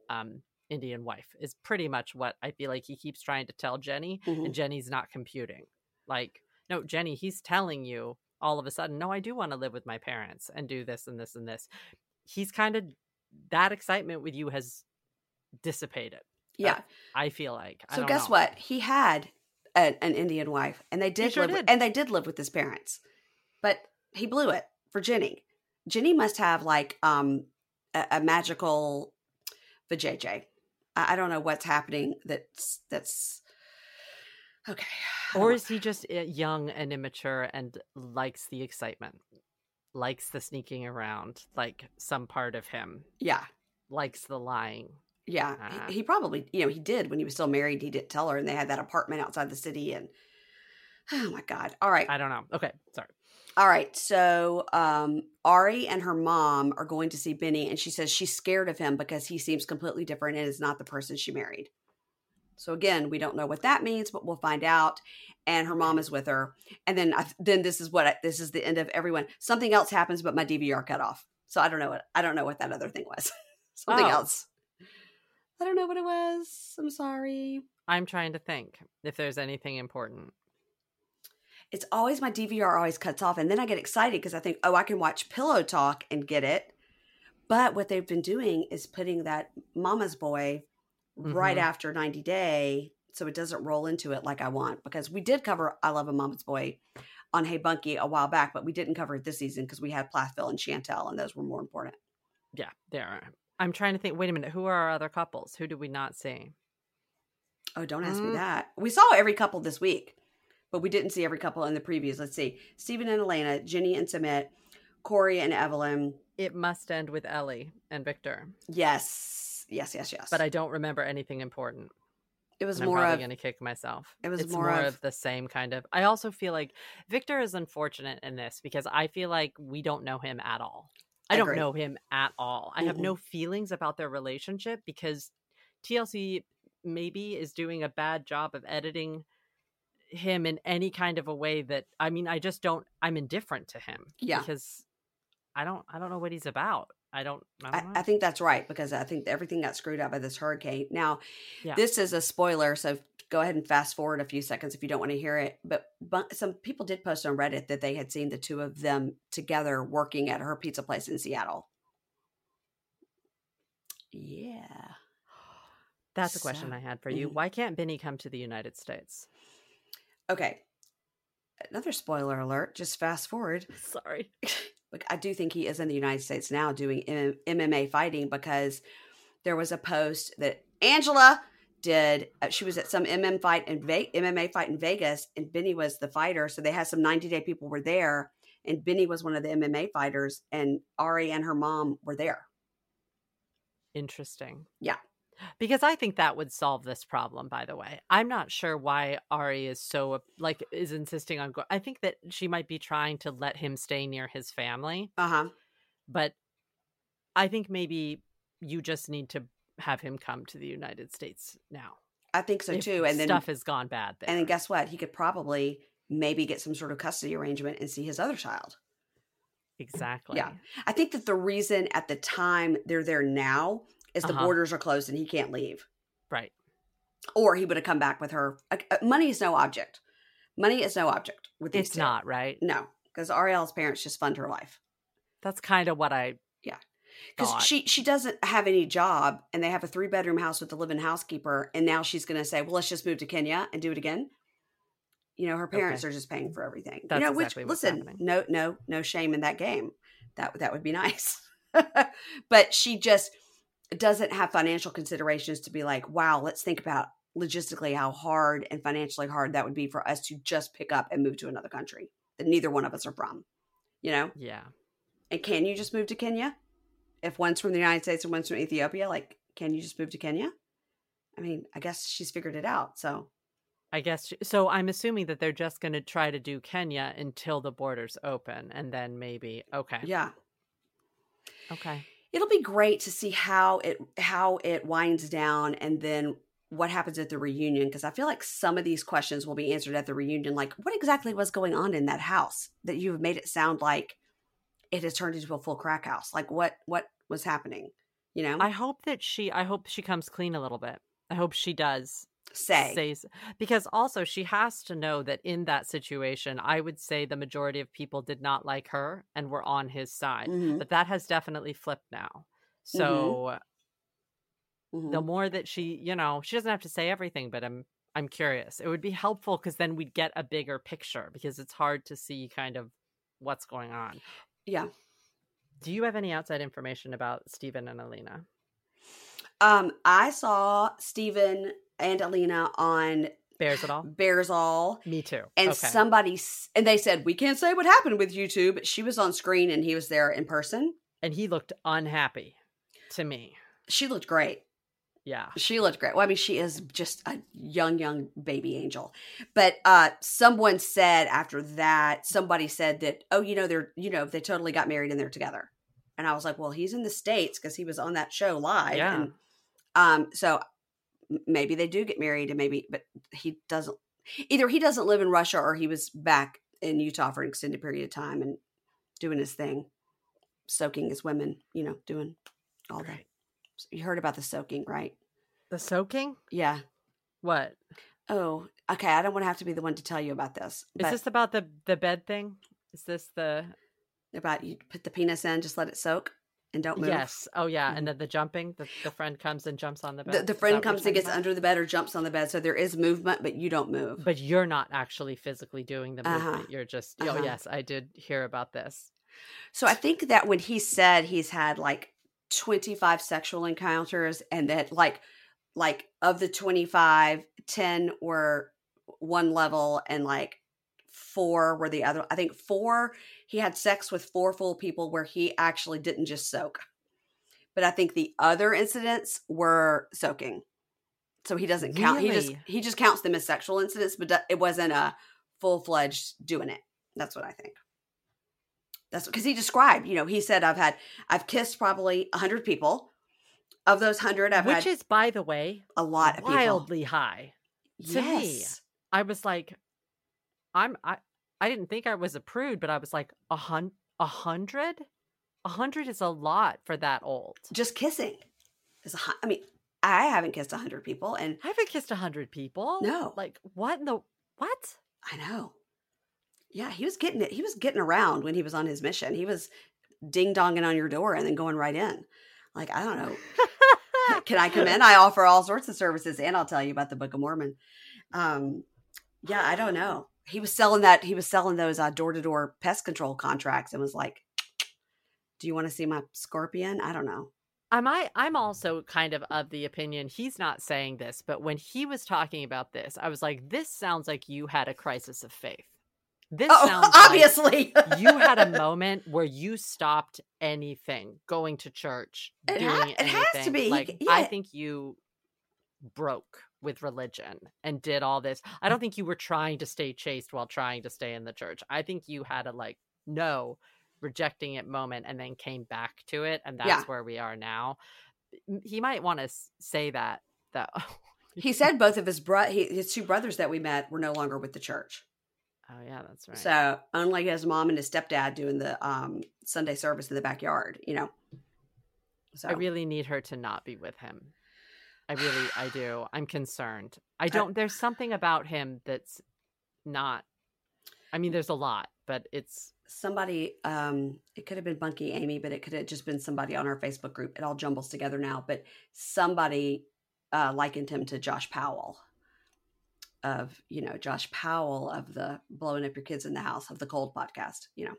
Indian wife is pretty much what I feel like he keeps trying to tell Jenny, mm-hmm. and Jenny's not computing. Like, no, Jenny, he's telling you all of a sudden, no, I do want to live with my parents and do this and this and this. He's kind of, that excitement with you has dissipated. Yeah. I feel like. So guess what? He had an Indian wife and they did live with his parents, but he blew it for Jenny. Jenny must have like a magical vajayjay. I don't know what's happening. That's okay. Or is he just young and immature and likes the excitement, likes the sneaking around, like some part of him. Yeah. Likes the lying. Yeah, he probably, he did when he was still married. He didn't tell her, and they had that apartment outside the city. And oh my God! All right, I don't know. Okay, sorry. All right, so Ari and her mom are going to see Benny, and she says she's scared of him because he seems completely different and is not the person she married. So again, we don't know what that means, but we'll find out. And her mom is with her, and then this is the end of everyone. Something else happens, but my DVR cut off, so I don't know what that other thing was. Something else. I don't know what it was. I'm sorry. I'm trying to think if there's anything important. It's always my DVR always cuts off. And then I get excited because I think, I can watch Pillow Talk and get it. But what they've been doing is putting that Mama's Boy right after 90 Day. So it doesn't roll into it like I want, because we did cover I Love a Mama's Boy on Hey Bunky a while back, but we didn't cover it this season because we had Plathville and Chantel, and those were more important. Yeah, they are. I'm trying to think. Wait a minute. Who are our other couples? Who did we not see? Oh, don't ask me that. We saw every couple this week, but we didn't see every couple in the previews. Let's see. Stephen and Elena, Jenny and Sumit, Corey and Evelyn. It must end with Ellie and Victor. Yes. Yes, yes, yes. But I don't remember anything important. It was more of... I'm going to kick myself. It's more of the same kind of... I also feel like Victor is unfortunate in this because I feel like we don't know him at all. I don't know him at all. I have no feelings about their relationship because TLC maybe is doing a bad job of editing him in any kind of a way that, I mean, I just don't, I'm indifferent to him. Yeah. Because I don't know what he's about. I don't know. I think that's right, because I think everything got screwed up by this hurricane. Now, This is a spoiler, so go ahead and fast forward a few seconds if you don't want to hear it. But some people did post on Reddit that they had seen the two of them together working at her pizza place in Seattle. Yeah. That's a question I had for you. Why can't Benny come to the United States? Okay. Another spoiler alert. Just fast forward. Sorry. Look, I do think he is in the United States now doing MMA fighting, because there was a post that Angela did. She was at some MMA fight in Vegas, and Benny was the fighter. So they had some 90-day people were there, and Benny was one of the MMA fighters, and Ari and her mom were there. Interesting. Yeah. Because I think that would solve this problem, by the way. I'm not sure why Ari is so, like, is insisting on going. I think that she might be trying to let him stay near his family. Uh-huh. But I think maybe you just need to have him come to the United States now. I think so, too. And then stuff has gone bad there. And then guess what? He could probably maybe get some sort of custody arrangement and see his other child. Exactly. Yeah. I think that the reason at the time they're there now is the borders are closed and he can't leave. Right. Or he would have come back with her. Money is no object. With these two. It's not, right? No. Because Arielle's parents just fund her life. That's kind of what I... Yeah. Because she doesn't have any job, and they have a 3-bedroom house with a live-in housekeeper, and now she's going to say, well, let's just move to Kenya and do it again. You know, her parents are just paying for everything. That's exactly what's happening. No shame in that game. That would be nice. But she just doesn't have financial considerations to be like, wow, let's think about logistically how hard and financially hard that would be for us to just pick up and move to another country that neither one of us are from, you know? Yeah. And can you just move to Kenya? If one's from the United States and one's from Ethiopia, like, can you just move to Kenya? I mean, I guess she's figured it out, so. I guess, so I'm assuming that they're just going to try to do Kenya until the borders open, and then maybe, okay. Yeah. Okay. It'll be great to see how it winds down and then what happens at the reunion, because I feel like some of these questions will be answered at the reunion, like, what exactly was going on in that house that you have made it sound like it has turned into a full crack house? Like, what was happening, you know? I hope she comes clean a little bit. I hope she does. Say, because also she has to know that in that situation, I would say the majority of people did not like her and were on his side, but that has definitely flipped now. So the more that she, you know, she doesn't have to say everything, but I'm curious. It would be helpful because then we'd get a bigger picture, because it's hard to see kind of what's going on. Yeah. Do you have any outside information about Stephen and Alina? I saw Stephen and Alina on Bears It All. Me too. And they said, we can't say what happened with you two, but she was on screen and he was there in person. And he looked unhappy to me. She looked great. Yeah. She looked great. Well, I mean, she is just a young baby angel. But someone said after that, somebody said that, oh, you know, they totally got married and they're together. And I was like, well, he's in the States because he was on that show live. Yeah. And, so maybe they do get married, and but he doesn't, either he doesn't live in Russia or he was back in Utah for an extended period of time and doing his thing, soaking his women, you know, doing all that. You heard about the soaking, right? The soaking? Yeah. What? Oh, okay. I don't want to have to be the one to tell you about this. Is this about the bed thing? Is this about you put the penis in, just let it soak and don't move? Yes. Oh, yeah. Mm-hmm. And then the jumping, the friend comes and jumps on the bed. The friend comes and gets under the bed or jumps on the bed. So there is movement, but you don't move. But you're not actually physically doing the movement. You're just, oh, yes, I did hear about this. So I think that when he said he's had like 25 sexual encounters, and that like of the 25, 10 were one level and like 4 were the other. I think 4, he had sex with 4 full people where he actually didn't just soak. But I think the other incidents were soaking. So he doesn't count. Really? He just counts them as sexual incidents, but it wasn't a full-fledged doing it. That's what I think. That's because he described, you know, he said, I've kissed probably 100 people. Of those 100, I've had, which is, by the way, a lot of wildly high. Yes. Me. I was like, I didn't think I was a prude, but I was like, 100? 100 is a lot for that old. Just kissing. I mean, I haven't kissed 100 people. And I haven't kissed 100 people. No. Like, what in the, what? I know. Yeah, he was getting it. He was getting around when he was on his mission. He was ding-donging on your door and then going right in. Like, I don't know. Can I come in? I offer all sorts of services, and I'll tell you about the Book of Mormon. Yeah, I don't know. He was selling that. He was selling those door-to-door pest control contracts and was like, do you want to see my scorpion? I don't know. I'm also kind of the opinion, he's not saying this, but when he was talking about this, I was like, this sounds like you had a crisis of faith. This sounds obviously like you had a moment where you stopped anything, going to church, doing anything. It has to be. Like, yeah. I think you broke with religion and did all this. I don't think you were trying to stay chaste while trying to stay in the church. I think you had a rejecting it moment and then came back to it. And that's where we are now. He might want to say that, though. He said both of his two brothers that we met were no longer with the church. Oh, yeah, that's right. So unlike his mom and his stepdad doing the Sunday service in the backyard, you know. So I really need her to not be with him. I do. I'm concerned. There's something about him that's not, I mean, there's a lot, but it's somebody, it could have been Bunky Amy, but it could have just been somebody on our Facebook group. It all jumbles together now, but somebody likened him to Josh Powell of, you know, Josh Powell of the Blowing Up Your Kids in the House of the Cold podcast, you know.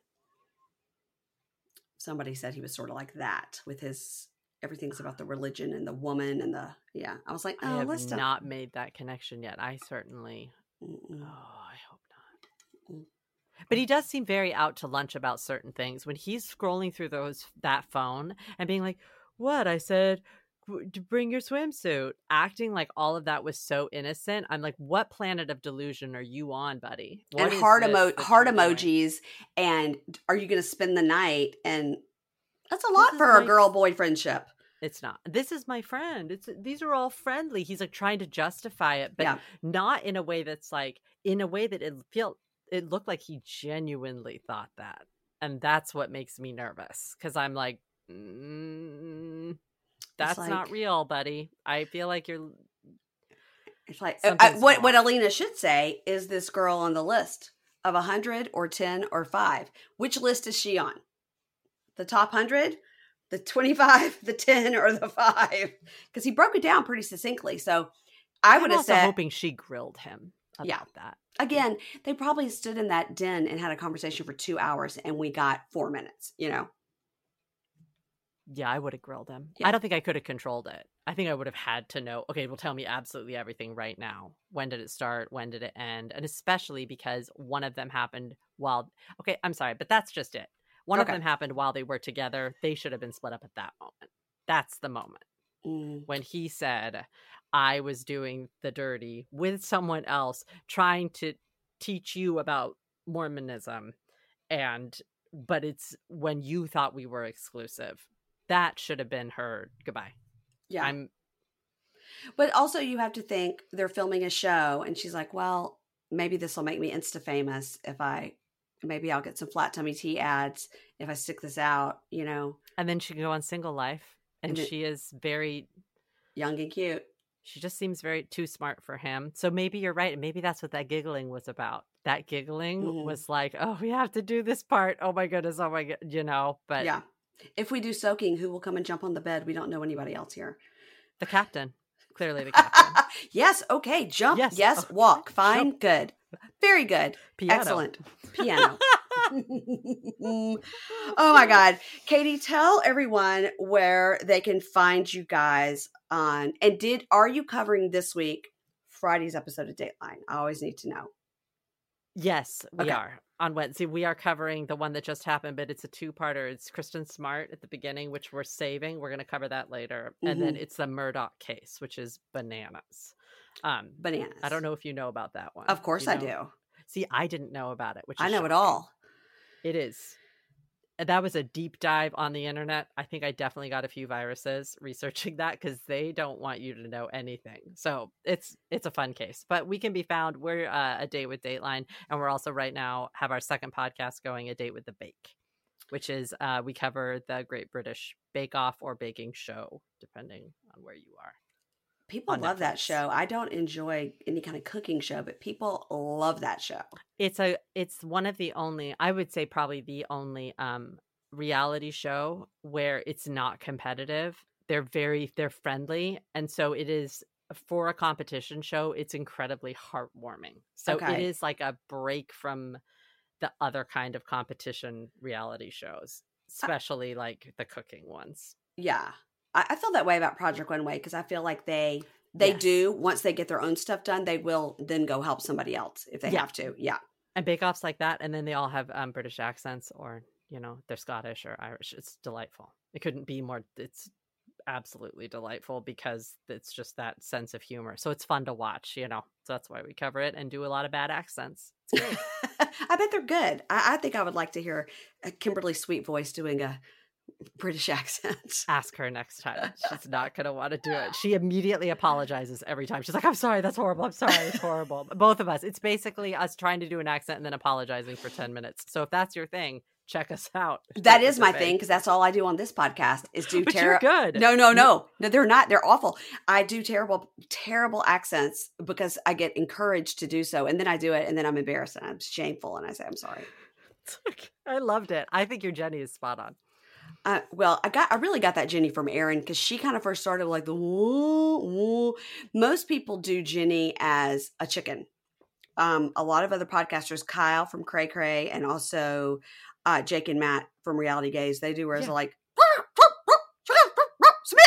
Somebody said he was sort of like that with his, everything's about the religion and the woman and the, yeah. I was like, oh, I have not made that connection yet. I certainly, oh, I hope not. Mm-mm. But he does seem very out to lunch about certain things. When he's scrolling through that phone and being like, what? I said, bring your swimsuit. Acting like all of that was so innocent. I'm like, what planet of delusion are you on, buddy? What and heart emojis. And are you going to spend the night? And that's a lot for a girl-boy friendship. It's not. This is my friend. These are all friendly. He's like trying to justify it, but not in a way that's like, in a way that it looked like he genuinely thought that. And that's what makes me nervous. Cause I'm like, that's like, not real, buddy. I feel like you're. It's like, what Alina should say is this girl on the list of 100 or 10 or 5, which list is she on? The top 100, the 25, the 10 or the 5, cause he broke it down pretty succinctly. So I would have said, hoping she grilled him about that. Again, they probably stood in that den and had a conversation for 2 hours and we got 4 minutes, you know? Yeah, I would have grilled them. Yeah. I don't think I could have controlled it. I think I would have had to know, okay, well, tell me absolutely everything right now. When did it start? When did it end? And especially because one of them happened while, okay, I'm sorry, but that's just it. One of them happened while they were together. They should have been split up at that moment. That's the moment. When he said, I was doing the dirty with someone else trying to teach you about Mormonism. But it's when you thought we were exclusive. That should have been heard. Goodbye. Yeah. But also you have to think they're filming a show and she's like, well, maybe this will make me Insta famous if maybe I'll get some flat tummy tea ads if I stick this out, you know. And then she can go on Single Life. And she is very young and cute. She just seems very too smart for him. So maybe you're right. And maybe that's what that giggling was about. That giggling was like, oh, we have to do this part. Oh, my goodness. Oh, my God. You know, but. Yeah. If we do soaking, who will come and jump on the bed? We don't know anybody else here. The captain. Clearly the captain. Yes. Okay. Jump. Yes. Oh, walk. Fine. Jump. Good. Very good. Piano. Excellent. Piano. Oh my God. Katie, tell everyone where they can find you guys on. And are you covering this week Friday's episode of Dateline? I always need to know. Yes, we are. On Wednesday, we are covering the one that just happened, but it's a two-parter. It's Kristen Smart at the beginning, which we're saving. We're going to cover that later. And then it's the Murdoch case, which is bananas. Bananas. I don't know if you know about that one. Of course I do. See, I didn't know about it, which is I know shocking. It all. It is. That was a deep dive on the internet. I think I definitely got a few viruses researching that because they don't want you to know anything. So it's a fun case, but we can be found. We're A Date with Dateline. And we're also right now have our second podcast going, A Date with the Bake, which is we cover the Great British Bake Off or baking show, depending on where you are. People love that show. I don't enjoy any kind of cooking show, but people love that show. It's one of the only, I would say probably the only reality show where it's not competitive. They're friendly. And so it is for a competition show. It's incredibly heartwarming. So it is like a break from the other kind of competition reality shows, especially like the cooking ones. Yeah. I feel that way about Project Runway because I feel like they do, once they get their own stuff done, they will then go help somebody else if they have to. Yeah. And bake-offs like that. And then they all have British accents or, you know, they're Scottish or Irish. It's delightful. It couldn't be more. It's absolutely delightful because it's just that sense of humor. So it's fun to watch, you know. So that's why we cover it and do a lot of bad accents. It's great. I bet they're good. I think I would like to hear a Kimberly Sweet voice doing a British accent. Ask her next time. She's not going to want to do it. She immediately apologizes every time. She's like, I'm sorry, that's horrible. I'm sorry, it's horrible. Both of us. It's basically us trying to do an accent and then apologizing for 10 minutes. So if that's your thing, check us out. That is my thing because that's all I do on this podcast is do terrible. Good. No, they're not. They're awful. I do terrible, terrible accents because I get encouraged to do so. And then I do it and then I'm embarrassed and I'm shameful and I say, I'm sorry. I loved it. I think your Jenny is spot on. Well, I really got that Jenny from Erin, because she kind of first started like the woo. Most people do Jenny as a chicken. A lot of other podcasters, Kyle from Cray Cray, and also Jake and Matt from Reality Gaze, they do hers like.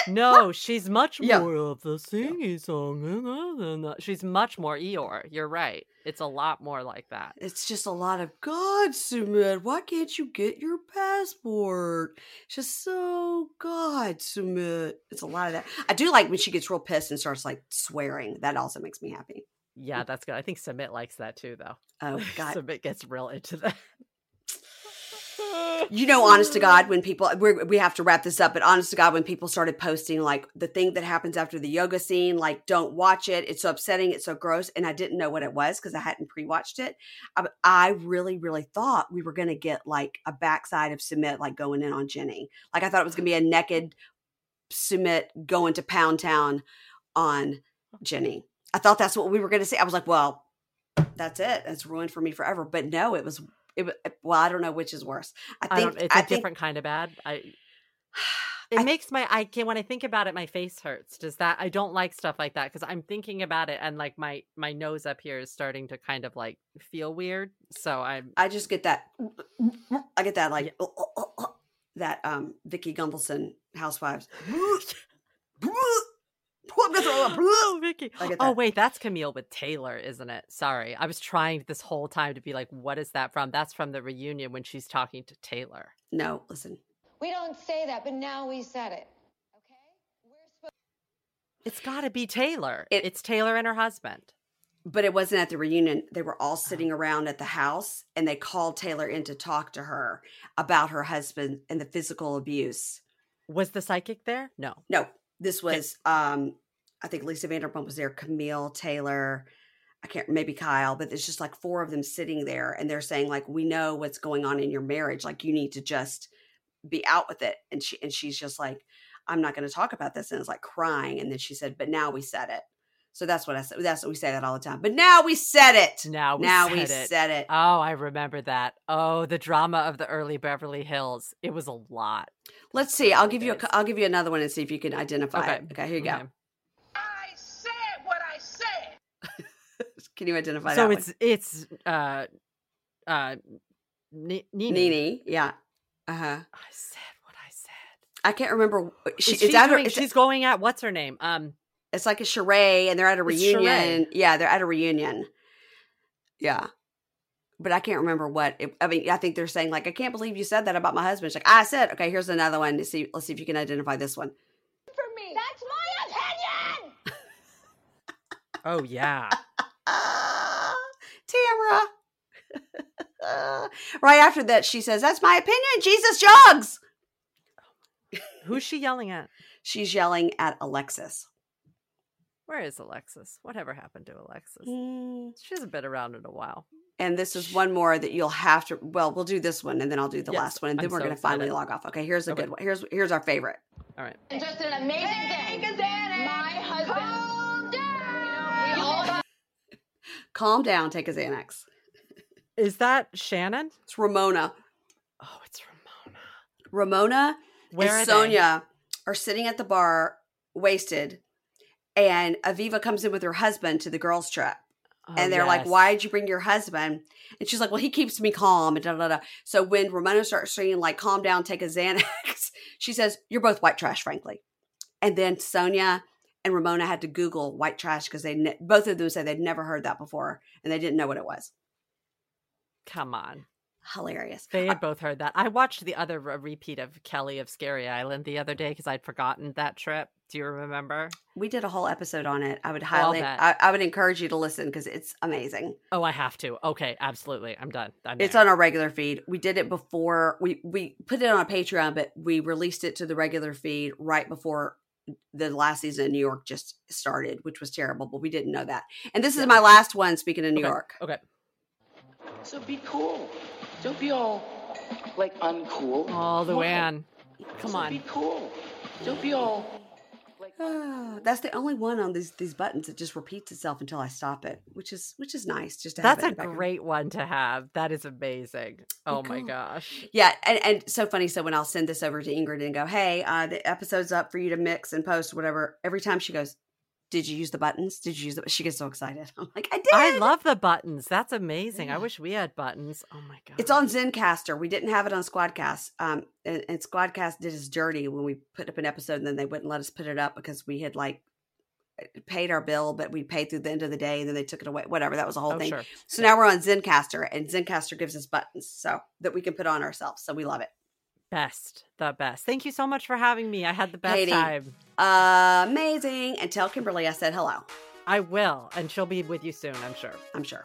No, she's much more of the singy song. She's much more Eeyore. You're right. It's a lot more like that. It's just a lot of, God, Sumit, why can't you get your passport? It's just so, God, Sumit. It's a lot of that. I do like when she gets real pissed and starts like swearing. That also makes me happy. Yeah, that's good. I think Sumit likes that too, though. Oh, God. Sumit gets real into that. You know, honest to God, when people, we have to wrap this up, but honest to God, when people started posting, like, the thing that happens after the yoga scene, like, don't watch it. It's so upsetting. It's so gross. And I didn't know what it was because I hadn't pre-watched it. I really, really thought we were going to get, like, a backside of Sumit, like, going in on Jenny. Like, I thought it was going to be a naked Sumit going to Pound Town on Jenny. I thought that's what we were going to see. I was like, well, that's it. It's ruined for me forever. But no, it was... Well, I don't know which is worse. I think it's a different kind of bad. When I think about it, my face hurts. I don't like stuff like that because I'm thinking about it and like my nose up here is starting to kind of like feel weird. So I just get that. I get that like that Vicky Gumbelson Housewives. Oh, Vicky. Oh, wait, that's Camille with Taylor, isn't it? Sorry. I was trying this whole time to be like, what is that from? That's from the reunion when she's talking to Taylor. No, listen. We don't say that, but now we said it. Okay? It's got to be Taylor. It's Taylor and her husband. But it wasn't at the reunion. They were all sitting around at the house, and they called Taylor in to talk to her about her husband and the physical abuse. Was the psychic there? No. This was, I think Lisa Vanderpump was there, Camille, Taylor, maybe Kyle, but it's just like four of them sitting there and they're saying like, we know what's going on in your marriage. Like you need to just be out with it. And she's just like, I'm not going to talk about this. And it's like crying. And then she said, but now we said it. So that's what I said. That's what we say that all the time. But now we said it. Now we said it. Oh, I remember that. Oh, the drama of the early Beverly Hills. It was a lot. Let's see. I'll give you another one and see if you can identify it. Okay, here you go. I said what I said. Can you identify that one? So it's Nene. Yeah. Uh-huh. I said what I said. I can't remember. She's going at what's her name? It's like a charade, and they're at a reunion. Yeah, they're at a reunion. Yeah. But I can't remember I think they're saying, like, I can't believe you said that about my husband. She's like, I said, okay, here's another one. Let's see if you can identify this one. For me. That's my opinion! Oh, yeah. Tamara. Right after that, she says, that's my opinion, Jesus jogs! Who's she yelling at? She's yelling at Alexis. Where is Alexis? Whatever happened to Alexis? She hasn't been around in a while. And this is one more that you'll have to. Well, we'll do this one, and then I'll do the last one, and then we're going to finally log off. Okay, here's a good one. Here's our favorite. All right. And just an amazing thing. My husband. Calm down. Calm down. Take a Xanax. Is that Shannon? It's Ramona. Oh, it's Ramona. Ramona and Sonia are sitting at the bar, wasted. And Aviva comes in with her husband to the girls' trip. Oh, and they're like, why did you bring your husband? And she's like, well, he keeps me calm. And da, da, da. So when Ramona starts saying, like, calm down, take a Xanax, she says, you're both white trash, frankly. And then Sonia and Ramona had to Google white trash because both of them said they'd never heard that before. And they didn't know what it was. Come on. Hilarious. They had both heard that. I watched the other repeat of Kelly of Scary Island the other day because I'd forgotten that trip. Do you remember? We did a whole episode on it. I would I would encourage you to listen because it's amazing. Oh, I have to. Okay, absolutely. I'm done. It's on our regular feed. We did it before. We put it on a Patreon, but we released it to the regular feed right before the last season of New York just started, which was terrible, but we didn't know that. And this is my last one, speaking of New York. Okay. So be cool. Don't be all, like, uncool. All the way on. Come on. Be cool. Don't be all... That's the only one on these buttons that just repeats itself until I stop it, which is nice. Just to have that's a great one to have. That is amazing. Oh my gosh! Yeah, and so funny. So when I'll send this over to Ingrid and go, "Hey, the episode's up for you to mix and post, whatever." Every time she goes, "Did you use the buttons? Did you use the?" She gets so excited. I'm like, I did. I love the buttons. That's amazing. I wish we had buttons. Oh my God. It's on Zencastr. We didn't have it on Squadcast. And Squadcast did us dirty when we put up an episode and then they wouldn't let us put it up because we had like paid our bill, but we paid through the end of the day and then they took it away. Whatever. That was the whole thing. Sure. So now we're on Zencastr and Zencastr gives us buttons so that we can put on ourselves. So we love it. Best. The best. Thank you so much for having me. I had the best time. Amazing. And tell Kimberly I said hello. I will. And she'll be with you soon, I'm sure. I'm sure.